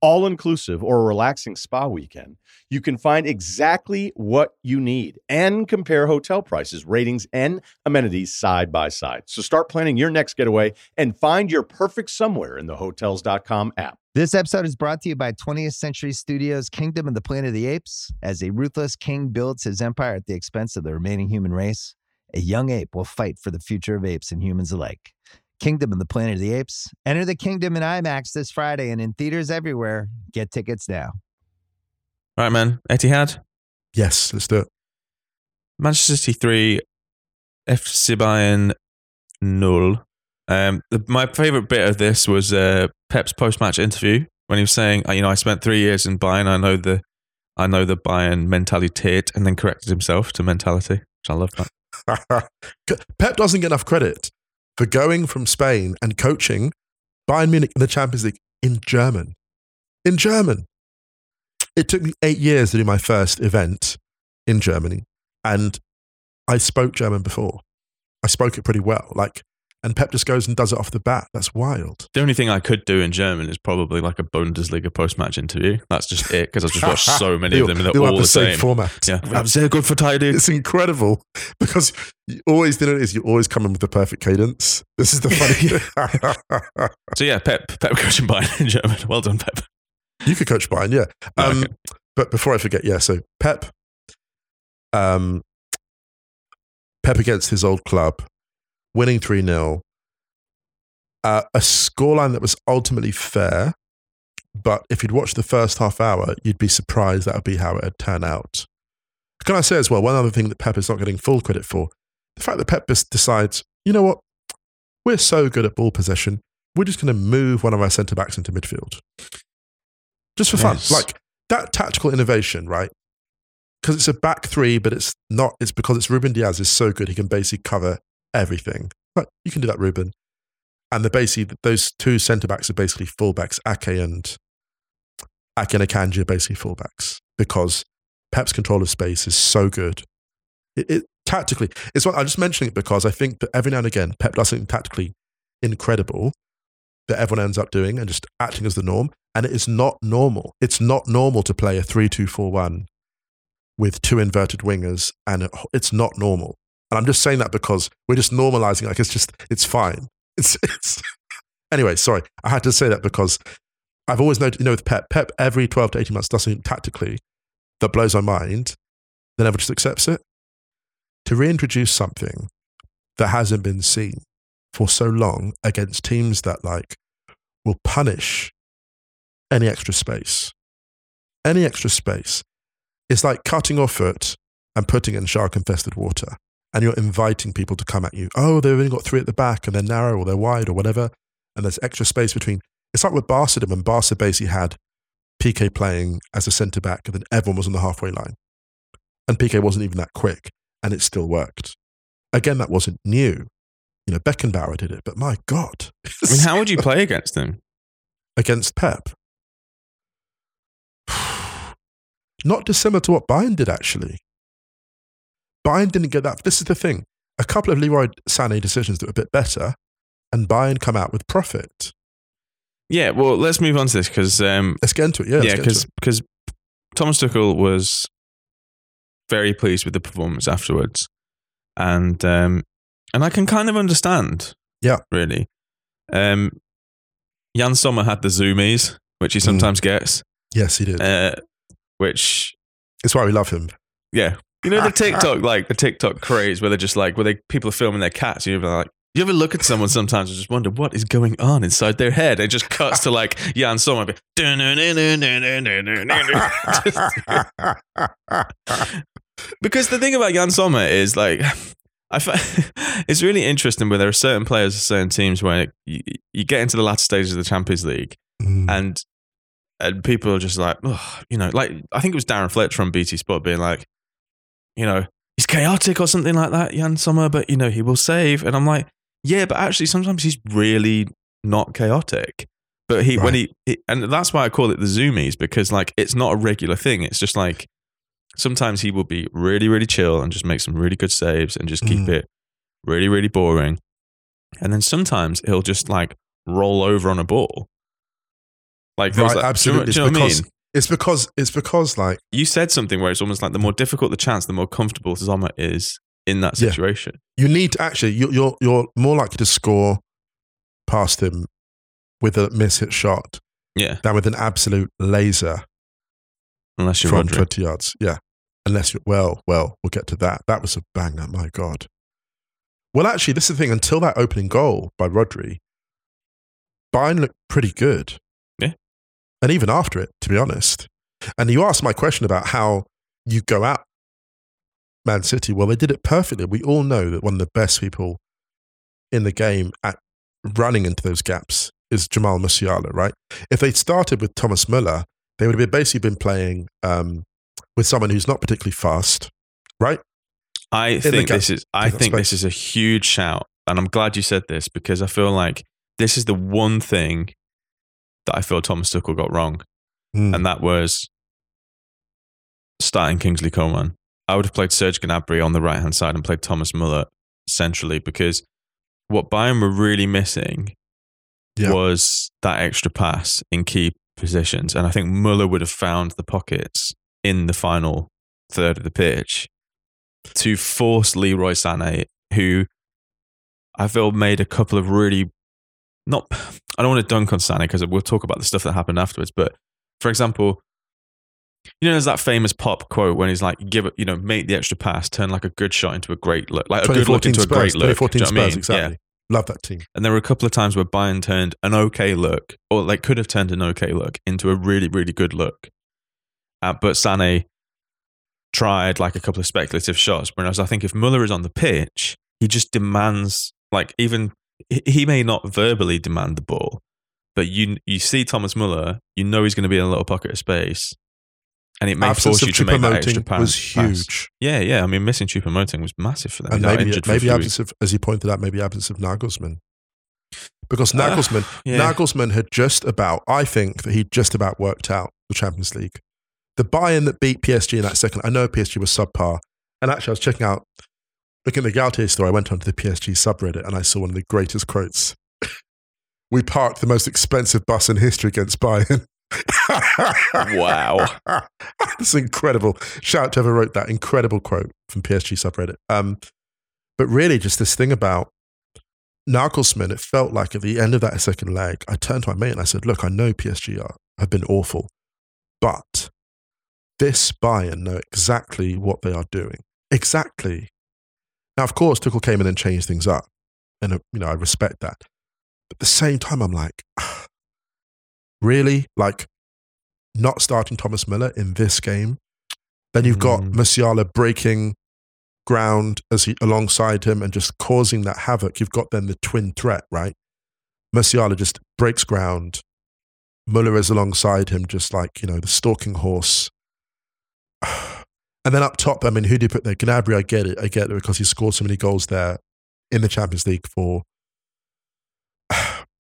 all-inclusive or a relaxing spa weekend, you can find exactly what you need and compare hotel prices, ratings, and amenities side by side. So start planning your next getaway and find your perfect somewhere in the Hotels dot com app. This episode is brought to you by twentieth Century Studios' Kingdom of the Planet of the Apes. As a ruthless king builds his empire at the expense of the remaining human race, a young ape will fight for the future of apes and humans alike. Kingdom of the Planet of the Apes. Enter the kingdom in IMAX this Friday and in theaters everywhere. Get tickets now. All right, man. Etihad? Yes, let's do it. Manchester City three, F C Bayern nil. Um, the, my favourite bit of this was uh, Pep's post-match interview when he was saying, you know, I spent three years in Bayern. I know the, I know the Bayern mentalität, and then corrected himself to mentality, which I love that. Pep doesn't get enough credit for going from Spain and coaching Bayern Munich in the Champions League in German. In German. It took me eight years to do my first event in Germany, and I spoke German before. I spoke it pretty well. Like, and Pep just goes and does it off the bat. That's wild. The only thing I could do in German is probably like a Bundesliga post-match interview. That's just it, because I've just watched so many of them. They're all have the, the same, same format. Yeah, I'm so good for tidying. It's incredible because you always, you know, it is you always come in with the perfect cadence. This is the funny. Yeah. So yeah, Pep, Pep coaching Bayern in German. Well done, Pep. You could coach Bayern, yeah. Um, oh, okay. But before I forget, yeah. So Pep, um, Pep against his old club. Winning three nil, uh, a scoreline that was ultimately fair, but if you'd watched the first half hour, you'd be surprised that would be how it would turn out. Can I say as well, one other thing that Pep is not getting full credit for, the fact that Pep just decides, you know what, we're so good at ball possession, we're just going to move one of our centre-backs into midfield. Just for fun. Yes. Like, that tactical innovation, right? Because it's a back three, but it's not, it's because it's Ruben Diaz is so good, he can basically cover everything. But you can do that, Ruben. And the basically those two centre backs are basically fullbacks. Ake and Ake and Akanji are basically fullbacks because Pep's control of space is so good. It, it tactically, it's what I'm just mentioning it because I think that every now and again Pep does something tactically incredible that everyone ends up doing and just acting as the norm. And it is not normal. It's not normal to play a three two four one with two inverted wingers, and it, it's not normal. And I'm just saying that because we're just normalizing. Like it's just, it's fine. It's, it's. Anyway, sorry. I had to say that because I've always noticed, you know, with Pep, Pep every twelve to eighteen months does something tactically that blows my mind. Then everyone just accepts it. To reintroduce something that hasn't been seen for so long against teams that like will punish any extra space, any extra space. It's like cutting your foot and putting it in shark-infested water. And you're inviting people to come at you. Oh, they've only got three at the back and they're narrow or they're wide or whatever. And there's extra space between. It's like with Barca did when Barca basically had Piqué playing as a centre back and then everyone was on the halfway line. And Piqué wasn't even that quick and it still worked. Again, that wasn't new. You know, Beckenbauer did it, but my God. I mean, how would you play against them? Against Pep? Not dissimilar to what Bayern did actually. Bayern didn't get that. This is the thing. A couple of Leroy Sané decisions that were a bit better and Bayern come out with profit. Yeah, well, let's move on to this because... Um, let's get into it, yeah. Yeah, because Thomas Tuchel was very pleased with the performance afterwards. And um, and I can kind of understand. Yeah. Really. Um, Jan Sommer had the zoomies, which he sometimes mm. gets. Yes, he did. Uh, which... It's why we love him. Yeah. You know the TikTok, like the TikTok craze where they're just like, where they people are filming their cats. You know, like, you ever look at someone sometimes and just wonder what is going on inside their head? It just cuts to like Jan Sommer. Just, because the thing about Jan Sommer is like, I find it's really interesting where there are certain players or certain teams where you, you get into the latter stages of the Champions League mm. and and people are just like, oh, you know, like I think it was Darren Fletcher from B T Sport being like, you know, he's chaotic or something like that, Jan Sommer, but you know, he will save. And I'm like, yeah, but actually sometimes he's really not chaotic. But he, right. when he, he, and that's why I call it the zoomies, because like, it's not a regular thing. It's just like, sometimes he will be really, really chill and just make some really good saves and just keep mm. it really, really boring. And then sometimes he'll just like roll over on a ball. Like, right, like absolutely. Do you know, do you know what I mean? It's because, it's because like... You said something where it's almost like the more difficult the chance, the more comfortable Sommer is in that situation. Yeah. You need to actually, you, you're, you're more likely to score past him with a miss-hit shot yeah. than with an absolute laser. Unless you're from Rodri. twenty yards. Yeah. Unless you're, well, well, we'll get to that. That was a banger, my God. Well, actually, this is the thing. Until that opening goal by Rodri, Bayern looked pretty good. And even after it, to be honest. And you asked my question about how you go out Man City. Well, they did it perfectly. We all know that one of the best people in the game at running into those gaps is Jamal Musiala, right? If they'd started with Thomas Müller, they would have basically been playing um, with someone who's not particularly fast, right? I in think this is. I think space. This is a huge shout. And I'm glad you said this because I feel like this is the one thing that I feel Thomas Tuchel got wrong. Mm. And that was starting Kingsley Coman. I would have played Serge Gnabry on the right-hand side and played Thomas Müller centrally because what Bayern were really missing yeah. was that extra pass in key positions. And I think Müller would have found the pockets in the final third of the pitch to force Leroy Sané, who I feel made a couple of really Not, I don't want to dunk on Sané because we'll talk about the stuff that happened afterwards. But for example, you know, there's that famous Pop quote when he's like, "Give it, you know, make the extra pass, turn like a good shot into a great look, like a good look into Spurs, a great look." twenty fourteen Spurs, I mean? Exactly. Yeah. Love that team. And there were a couple of times where Bayern turned an okay look, or like could have turned an okay look into a really, really good look. Uh, but Sané tried like a couple of speculative shots. Whereas I think if Müller is on the pitch, he just demands like even. He may not verbally demand the ball, but you you see Thomas Müller, you know he's going to be in a little pocket of space, and it may Absence force you to make that extra pass. Was huge. Pass. Yeah, yeah. I mean, missing Choupo-Moting was massive for them. And maybe, maybe, maybe absence of, as you pointed out, maybe absence of Nagelsmann, because Nagelsmann uh, yeah. Nagelsmann had just about, I think that he just about worked out the Champions League, the Bayern that beat P S G in that second. I know P S G was subpar, and actually I was checking out. Looking at the Galtier story, I went onto the P S G subreddit and I saw one of the greatest quotes. We parked the most expensive bus in history against Bayern. Wow. That's incredible. Shout out to whoever wrote that incredible quote from P S G subreddit. Um, but really just this thing about Nagelsmann, it felt like at the end of that second leg, I turned to my mate and I said, look, I know P S G are, have been awful, but this Bayern know exactly what they are doing. Exactly. Now, of course, Tuchel came in and changed things up. And, you know, I respect that. But at the same time, I'm like, really? Like, not starting Thomas Müller in this game? Then you've got mm. Musiala breaking ground as he, alongside him and just causing that havoc. You've got then the twin threat, right? Musiala just breaks ground. Müller is alongside him, just like, you know, the stalking horse. And then up top, I mean, who do you put there? Gnabry, I get it. I get it because he scored so many goals there in the Champions League for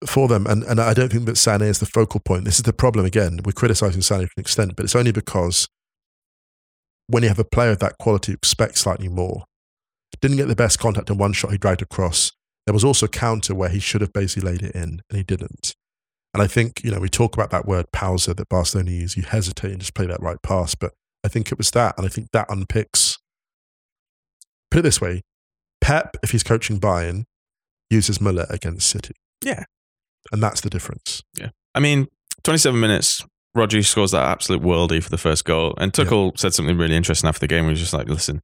for them. And and I don't think that Sané is the focal point. This is the problem again. We're criticising Sané to an extent, but it's only because when you have a player of that quality, you expect slightly more. Didn't get the best contact in one shot. He dragged across. There was also a counter where he should have basically laid it in and he didn't. And I think, you know, we talk about that word pausa that Barcelona use. You hesitate and just play that right pass, but I think it was that, and I think that unpicks. Put it this way, Pep, if he's coaching Bayern, uses Müller against City. Yeah. And that's the difference. Yeah. I mean, twenty-seven minutes, Rodri scores that absolute worldie for the first goal. And Tuchel yeah. said something really interesting after the game. He was just like, listen,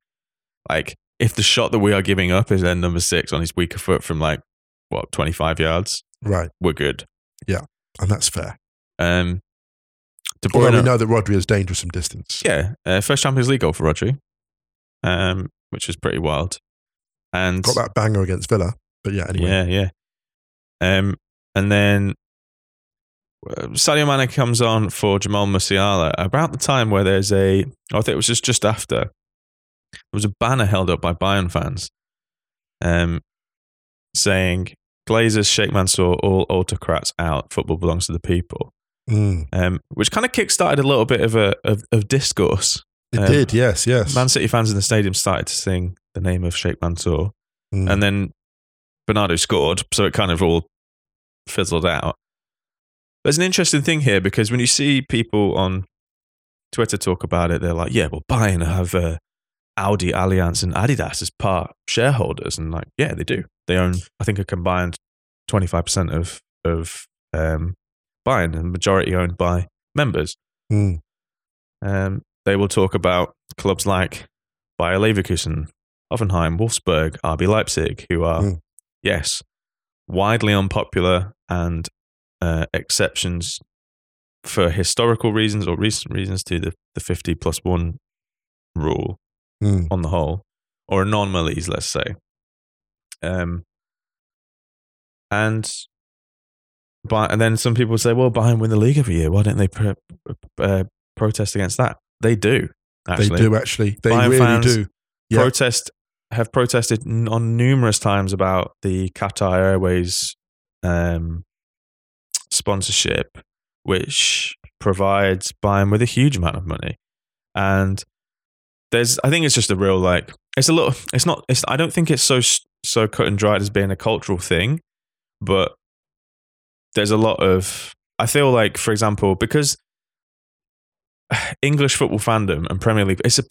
like if the shot that we are giving up is then number six on his weaker foot from like, what, twenty-five yards? Right. We're good. Yeah. And that's fair. Um, De Bruyne, although we know that Rodri is dangerous from distance. Yeah. Uh, first Champions League goal for Rodri, um, which was pretty wild. And got that banger against Villa. But yeah, anyway. Yeah, yeah. Um, and then Sadio Mane comes on for Jamal Musiala about the time where there's a, I think it was just, just after, there was a banner held up by Bayern fans um, saying, Glazers, Sheikh Mansour, all autocrats out, football belongs to the people. Mm. Um, which kind of kick-started a little bit of a of, of discourse. It um, did, yes, yes. Man City fans in the stadium started to sing the name of Sheikh Mansour. Mm. And then Bernardo scored, so it kind of all fizzled out. There's an interesting thing here because when you see people on Twitter talk about it, they're like, yeah, well, Bayern have uh, Audi, Allianz and Adidas as part shareholders. And like, yeah, they do. They own, I think, a combined twenty-five percent of, of um, Bayern and majority owned by members. Mm. Um, they will talk about clubs like Bayer Leverkusen, Hoffenheim, Wolfsburg, R B Leipzig, who are, mm. yes, widely unpopular and Uh, exceptions for historical reasons or recent reasons to the, the fifty plus one rule mm. on the whole, or anomalies, let's say. Um, and but, and then some people say, well, Bayern win the league every year. Why don't they pro- uh, protest against that? They do, actually. They do, actually. They Bayern really fans do. Yep. Protest have protested on numerous times about the Qatar Airways um sponsorship, which provides Bayern with a huge amount of money. And there's, I think it's just a real, like, it's a little, it's not, it's, I don't think it's so, so cut and dried as being a cultural thing, but there's a lot of, I feel like, for example, because English football fandom and Premier League, it's a,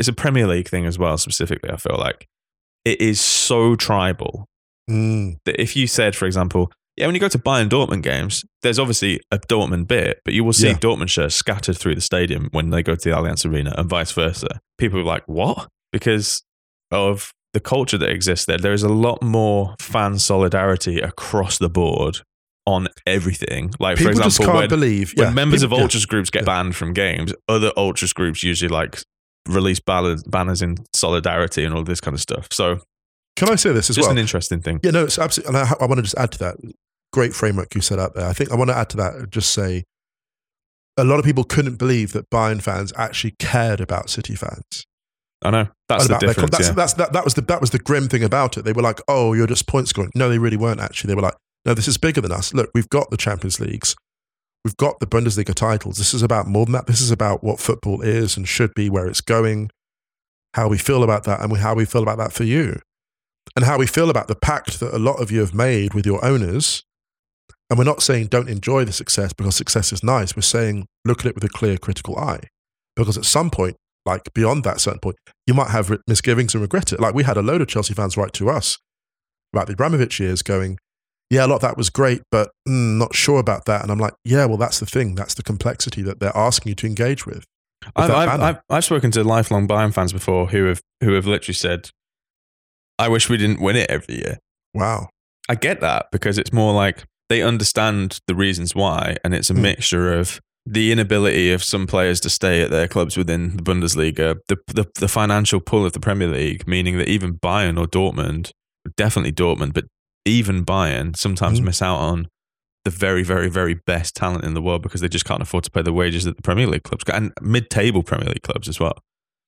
it's a Premier League thing as well, specifically, I feel like it is so tribal mm. that if you said, for example, yeah, when you go to Bayern Dortmund games, there's obviously a Dortmund bit, but you will see yeah. Dortmund shirts scattered through the stadium when they go to the Allianz Arena and vice versa. People are like, what? Because of the culture that exists there, there is a lot more fan solidarity across the board on everything. Like, people, for example, just can't when, believe, yeah. when members people, of ultras yeah. groups get yeah. banned from games, other ultras groups usually like release banners, banners in solidarity and all this kind of stuff. So, can I say this as just well? Just an interesting thing. Yeah, no, it's absolutely, and I, I want to just add to that. Great framework you set up there. I think I want to add to that, just say, a lot of people couldn't believe that Bayern fans actually cared about City fans. I know. That's the difference. That's, yeah. that's, that, that, was the, that was the grim thing about it. They were like, oh, you're just point scoring. No, they really weren't actually. They were like, no, this is bigger than us. Look, we've got the Champions Leagues. We've got the Bundesliga titles. This is about more than that. This is about what football is and should be, where it's going, how we feel about that, and how we feel about that for you. And how we feel about the pact that a lot of you have made with your owners. And we're not saying don't enjoy the success because success is nice. We're saying look at it with a clear critical eye. Because at some point, like beyond that certain point, you might have misgivings and regret it. Like, we had a load of Chelsea fans write to us about the Abramovich years going, yeah, a lot of that was great, but mm, not sure about that. And I'm like, yeah, well, that's the thing. That's the complexity that they're asking you to engage with. with I've, I've, I've, I've spoken to lifelong Bayern fans before who have who have literally said, I wish we didn't win it every year. Wow. I get that, because it's more like they understand the reasons why, and it's a mm. mixture of the inability of some players to stay at their clubs within the Bundesliga, the, the the financial pull of the Premier League, meaning that even Bayern or Dortmund, definitely Dortmund, but even Bayern sometimes mm. miss out on the very, very, very best talent in the world because they just can't afford to pay the wages that the Premier League clubs got, and mid-table Premier League clubs as well.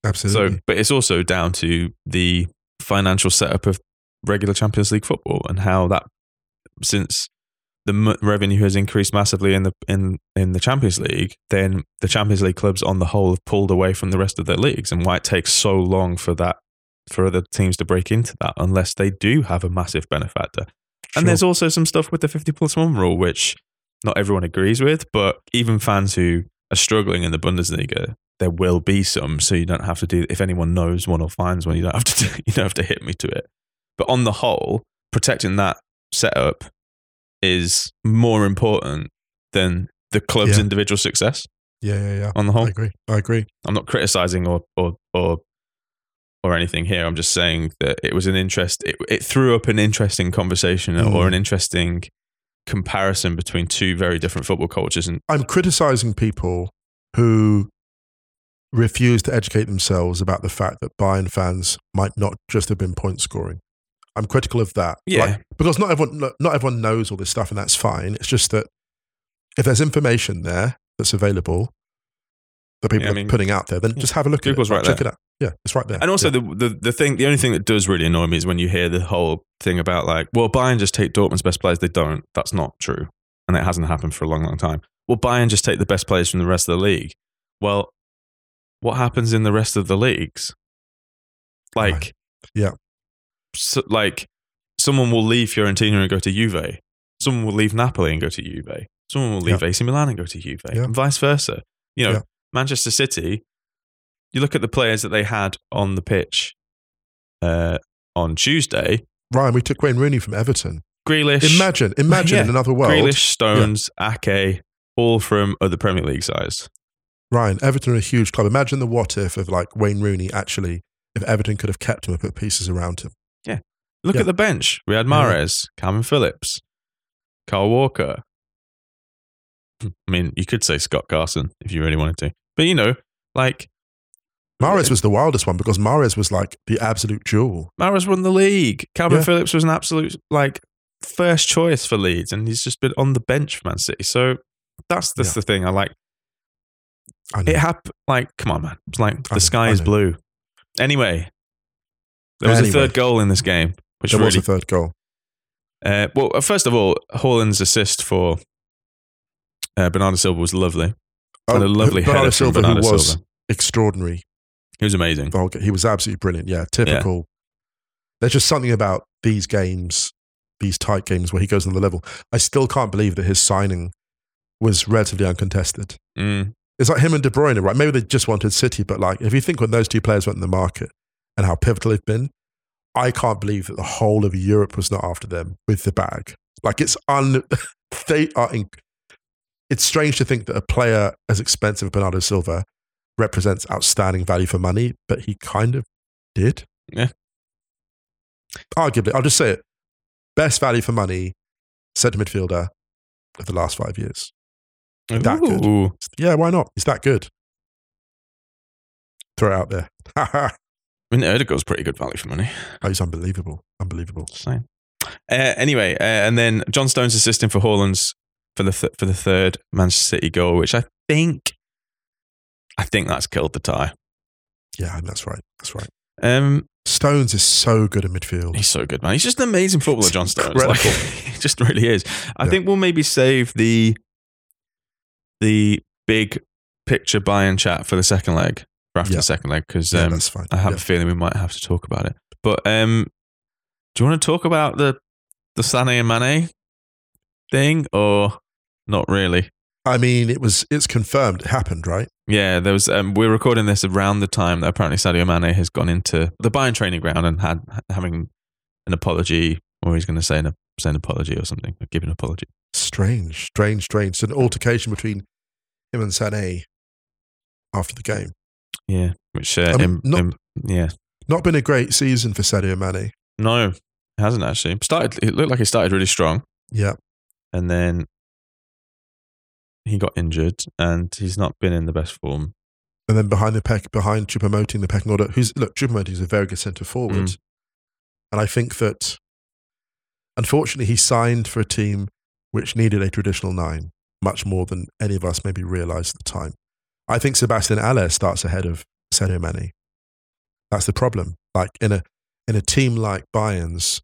Absolutely. So, but it's also down to the financial setup of regular Champions League football and how that, since the m- revenue has increased massively in the in in the Champions League, then the Champions League clubs on the whole have pulled away from the rest of their leagues, and why it takes so long for that for other teams to break into that unless they do have a massive benefactor. Sure. And there's also some stuff with the fifty plus one rule which not everyone agrees with, but even fans who are struggling in the Bundesliga, there will be some, so you don't have to do, if anyone knows one or finds one, you don't have to do, you don't have to hit me to it. But on the whole, protecting that setup is more important than the club's yeah. individual success. Yeah, yeah, yeah. On the whole, I agree. I agree. I'm not criticizing or or or or anything here. I'm just saying that it was an interest. It, it threw up an interesting conversation mm. or an interesting comparison between two very different football cultures. And I'm criticizing people who refuse to educate themselves about the fact that Bayern fans might not just have been point scoring. I'm critical of that, yeah, like, because not everyone not everyone knows all this stuff, and that's fine. It's just that if there's information there that's available that people yeah, I mean, are putting out there, then just have a look Google's at it. Right Check there. It out. Yeah, it's right there. And also yeah. the, the the thing, the only thing that does really annoy me is when you hear the whole thing about like, well, Bayern just take Dortmund's best players. They don't. That's not true, and it hasn't happened for a long, long time. Well, Bayern just take the best players from the rest of the league. Well, what happens in the rest of the leagues? Like, right. yeah. So, like, someone will leave Fiorentina and go to Juve. Someone will leave Napoli and go to Juve. Someone will leave yeah. A C Milan and go to Juve, yeah. and vice versa. You know, yeah. Manchester City, you look at the players that they had on the pitch uh, on Tuesday. Ryan, we took Wayne Rooney from Everton. Grealish. Imagine, imagine yeah. in another world. Grealish, Stones, yeah. Ake, all from other Premier League sides. Ryan, Everton are a huge club. Imagine the what if of like Wayne Rooney, actually, if Everton could have kept him and put pieces around him. Yeah. Look yeah. at the bench. We had Mahrez, Calvin Phillips, Kyle Walker. I mean, you could say Scott Carson if you really wanted to. But, you know, like... Mahrez was the wildest one because Mahrez was like the absolute jewel. Mahrez won the league. Calvin yeah. Phillips was an absolute, like, first choice for Leeds, and he's just been on the bench for Man City. So that's, that's yeah. the thing I like. I it happened, like, come on, man. It's like I the know, sky I is know. blue. Anyway... There was anyway, a third goal in this game. Which there really, was a third goal. Uh, well, first of all, Haaland's assist for uh, Bernardo Silva was lovely. Oh, and a lovely Bernardo Silva, Bernardo who was Silva. extraordinary. He was amazing. He was absolutely brilliant. Yeah, typical. Yeah. There's just something about these games, these tight games where he goes on the level. I still can't believe that his signing was relatively uncontested. Mm. It's like him and De Bruyne, right? Maybe they just wanted City, but like if you think when those two players went in the market, and how pivotal they've been, I can't believe that the whole of Europe was not after them with the bag. Like it's un, they are. Inc- it's strange to think that a player as expensive as Bernardo Silva represents outstanding value for money, but he kind of did. Yeah. Arguably, I'll just say it: best value for money centre midfielder of the last five years. Ooh. That good? Yeah, why not? He's that good. Throw it out there. I mean, Erdogan's pretty good value for money. Oh, he's unbelievable. Unbelievable. Same. Uh, anyway, uh, and then John Stones assisting for Haaland's for the th- for the third Manchester City goal, which I think, I think that's killed the tie. Yeah, that's right. That's right. Um, Stones is so good in midfield. He's so good, man. He's just an amazing footballer, John Stones. Like, he just really is. I yeah. think we'll maybe save the the big picture Bayern chat for the second leg. After yeah. the second leg, because um, yeah, I have yeah. a feeling we might have to talk about it. But um, do you want to talk about the the Sané and Mané thing, or not really? I mean, it was it's confirmed it happened, right? Yeah, there was. Um, we're recording this around the time that apparently Sadio Mané has gone into the Bayern training ground and had having an apology, or he's going to say an say an apology or something, or give an apology. Strange, strange, strange. It's an altercation between him and Sané after the game. Yeah, which uh, um, Im, not, Im, yeah, not been a great season for Sadio Mane. No, it hasn't actually. Started. It looked like he started really strong. Yeah, and then he got injured, and he's not been in the best form. And then behind the peck, behind Choupo-Moting, the pecking order. Who's look? Choupo-Moting is a very good centre forward, mm. and I think that unfortunately he signed for a team which needed a traditional nine much more than any of us maybe realised at the time. I think Sebastian Haller starts ahead of Sadio Mane. That's the problem. Like in a in a team like Bayern's,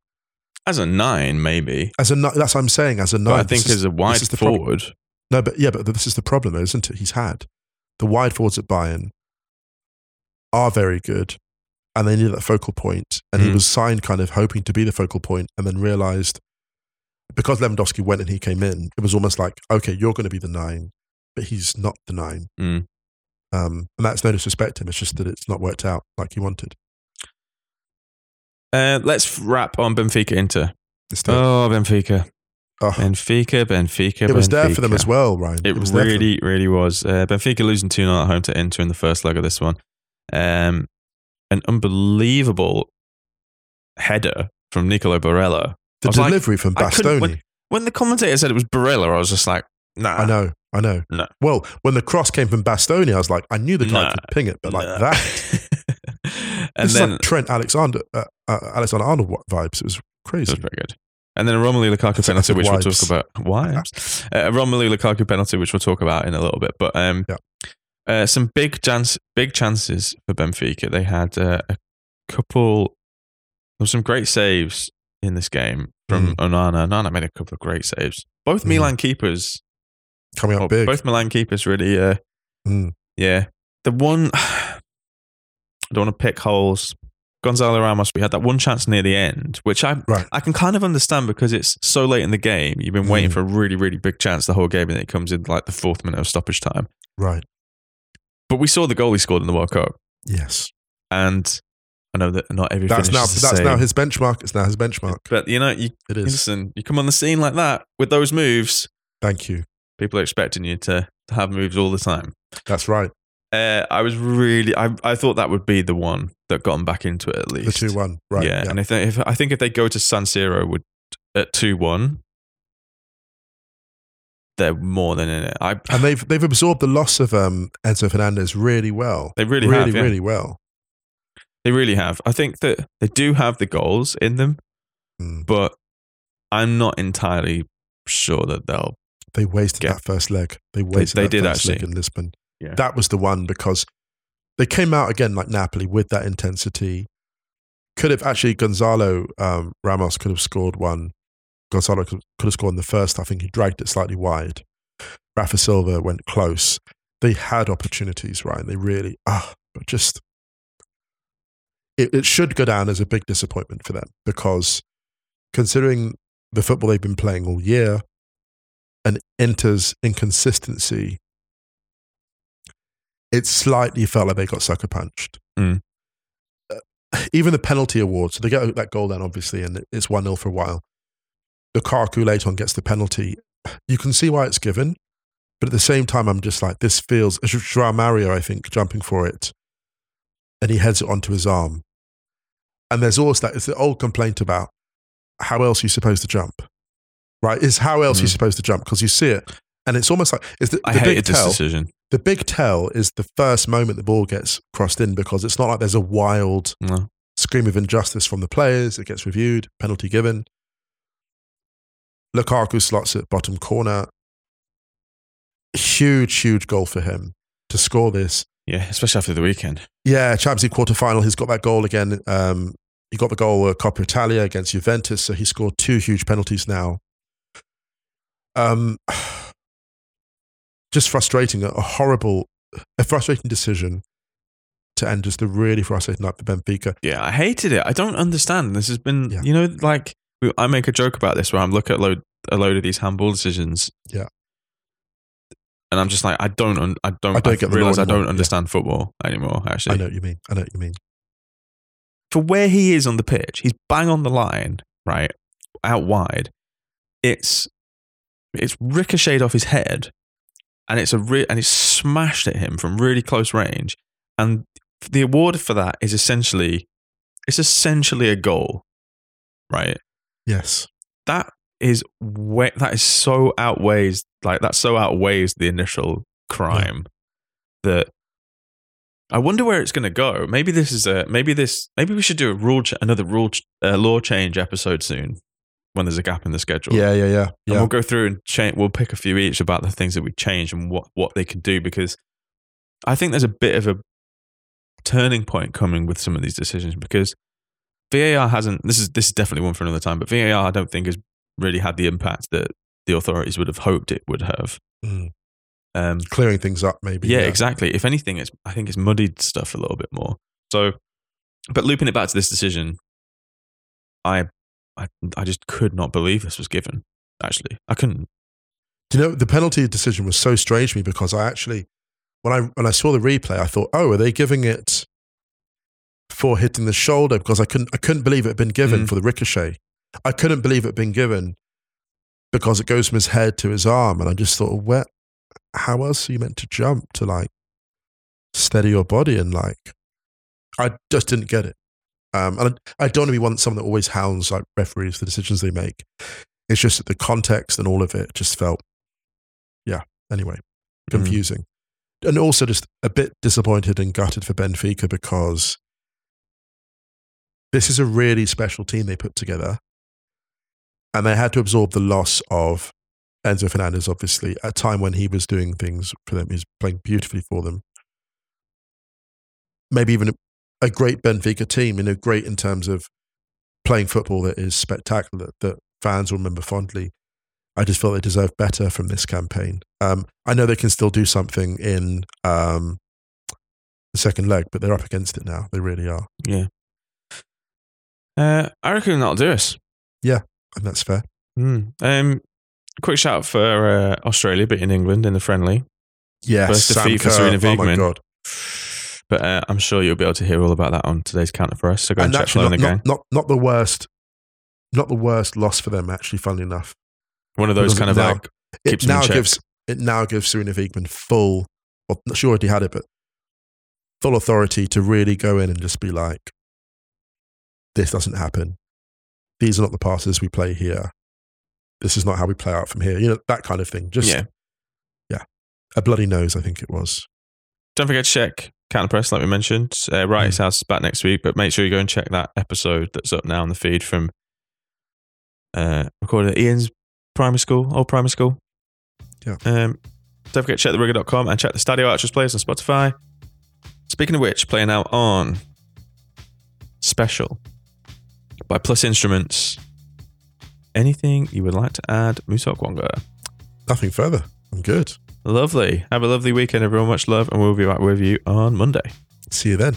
as a nine, maybe as a that's what I'm saying. As a nine, but I think as a wide forward. Problem. No, but yeah, but this is the problem, isn't it? He's had the wide forwards at Bayern are very good, and they needed that focal point. And mm. he was signed, kind of hoping to be the focal point, and then realised because Lewandowski went and he came in, it was almost like, okay, you're going to be the nine. But he's not the nine. Mm. Um, and that's no disrespect to him. It's just that it's not worked out like he wanted. Uh, let's wrap on Benfica Inter. Oh, Benfica. Oh. Benfica, Benfica, It was Benfica. there for them as well, Ryan. It, it was really, really was. Uh, Benfica losing two nil at home to Inter in the first leg of this one. Um, an unbelievable header from Nicolò Barella. The delivery like, from Bastoni. When, when the commentator said it was Barella, I was just like, nah. I know, I know. No. Well, when the cross came from Bastoni, I was like, I knew the guy nah, could ping it, but like nah. that. And this then, is like Trent Alexander, uh, uh, Alexander-Arnold vibes. It was crazy. It was very good. And then a Romelu Lukaku penalty, which we'll talk about. Why? Uh, a Romelu Lukaku penalty, which we'll talk about in a little bit. But um, yeah. uh, some big chance, big chances for Benfica. They had uh, a couple, there were some great saves in this game from mm. Onana. Onana made a couple of great saves. Both mm. Milan keepers coming up well, big. Both Milan keepers really. Uh, mm. Yeah, the one. I don't want to pick holes. Gonzalo Ramos, we had that one chance near the end, which I right. I can kind of understand because it's so late in the game. You've been waiting mm. for a really, really big chance the whole game and it comes in like the fourth minute of stoppage time. Right. But we saw the goal he scored in the World Cup. Yes. And I know that not every that's now That's same. now his benchmark. It's now his benchmark. But you know, you, it is. listen, you come on the scene like that with those moves. Thank you. People are expecting you to, to have moves all the time. That's right. Uh, I was really, I, I thought that would be the one that got them back into it at least. The two one, right. Yeah, yeah. And if, they, if I think if they go to San Siro with, at two one, they're more than in it. I, and they've they've absorbed the loss of um, Enzo Fernández really well. They really, really have. Really, yeah. really well. They really have. I think that they do have the goals in them, mm. but I'm not entirely sure that they'll They wasted get, that first leg. They wasted they, they that did first actually. leg in Lisbon. Yeah. That was the one because they came out again like Napoli with that intensity. Could have actually, Gonzalo um, Ramos could have scored one. Gonzalo could have scored in the first. I think he dragged it slightly wide. Rafa Silva went close. They had opportunities, right? They really, ah, but just, it, it should go down as a big disappointment for them because considering the football they've been playing all year and Inter's inconsistency, it slightly felt like they got sucker punched. Mm. Uh, even the penalty award, so they get that goal then obviously and it's one nil for a while. Lukaku later on gets the penalty. You can see why it's given, but at the same time I'm just like, this feels, João Mario I think jumping for it and he heads it onto his arm. And there's always that, it's the old complaint about how else are you supposed to jump, right? Is how else mm. are you supposed to jump because you see it. And it's almost like it's the, the I big hated this tell, decision. The big tell is the first moment the ball gets crossed in because it's not like there's a wild no. scream of injustice from the players. It gets reviewed, penalty given. Lukaku slots it bottom corner. Huge, huge goal for him to score this. Yeah, especially after the weekend. Yeah, Champions League quarterfinal. He's got that goal again. Um, he got the goal at Coppa Italia against Juventus, so he scored two huge penalties now. Um. Just frustrating, a horrible, a frustrating decision to end just a really frustrating night for Benfica. Yeah, I hated it. I don't understand. This has been, yeah. you know, like I make a joke about this where I'm looking at load, a load of these handball decisions. Yeah, and I'm just like, I don't, I don't, I, don't I get realize I don't understand yeah. football anymore. Actually, I know what you mean. I know what you mean. For where he is on the pitch, he's bang on the line, right out wide. It's it's ricocheted off his head. And it's a re- and it's smashed at him from really close range, and the award for that is essentially, it's essentially a goal, right? Yes, that is way- that is so outweighs like that so outweighs the initial crime yeah. that I wonder where it's going to go. Maybe this is a maybe this maybe we should do a rule ch- another rule ch- uh, law change episode soon. When there's a gap in the schedule. Yeah, yeah, yeah. yeah. And we'll go through and change, we'll pick a few each about the things that we change and what, what they can do, because I think there's a bit of a turning point coming with some of these decisions, because V A R hasn't, this is this is definitely one for another time, but V A R I don't think has really had the impact that the authorities would have hoped it would have. Mm. Um, Clearing things up maybe. Yeah, yeah, exactly. If anything, it's I think it's muddied stuff a little bit more. So, but looping it back to this decision, I I, I just could not believe this was given, actually. I couldn't. Do you know, the penalty decision was so strange to me because I actually, when I when I saw the replay, I thought, oh, are they giving it for hitting the shoulder? Because I couldn't I couldn't believe it had been given mm. for the ricochet. I couldn't believe it had been given because it goes from his head to his arm. And I just thought, where, how else are you meant to jump to like steady your body? And like, I just didn't get it. Um, and I, I don't want to be one, someone that always hounds like referees for the decisions they make. It's just that the context and all of it just felt, yeah, anyway, confusing. Mm. And also just a bit disappointed and gutted for Benfica, because this is a really special team they put together. And they had to absorb the loss of Enzo Fernández, obviously, at a time when he was doing things for them. He was playing beautifully for them. Maybe even a, a great Benfica team, you know, great in terms of playing football that is spectacular, that fans will remember fondly. I just feel they deserve better from this campaign. Um, I know they can still do something in um, the second leg, but they're up against it now. They really are. Yeah. Uh, I reckon that'll do us. Yeah. And that's fair. Mm. Um, quick shout for uh, Australia beating England in the friendly. Yes, Sam Kerr, oh my God. But uh, I'm sure you'll be able to hear all about that on today's Counterpress. So go and, and check on the game. Not, not, not the worst, not the worst loss for them. Actually, funnily enough, one of those kind of now, like keeps it now gives it now gives Serena Wiegmann full. Well, she already had it, but full authority to really go in and just be like, "This doesn't happen. These are not the passes we play here. This is not how we play out from here." You know, that kind of thing. Just, yeah. yeah. A bloody nose, I think it was. Don't forget to check Counterpress, like we mentioned. Uh, Righty's House is back next week, but make sure you go and check that episode that's up now on the feed from uh, recorded at Ian's primary school, old primary school. Yeah. Um, don't forget to check the rigger dot com and check the Stadio Archers plays on Spotify. Speaking of which, playing out on Special by Plus Instruments. Anything you would like to add, Musa Okwonga? Nothing further. I'm good. Lovely. Have a lovely weekend, everyone. Much love, and we'll be back with you on Monday. See you then.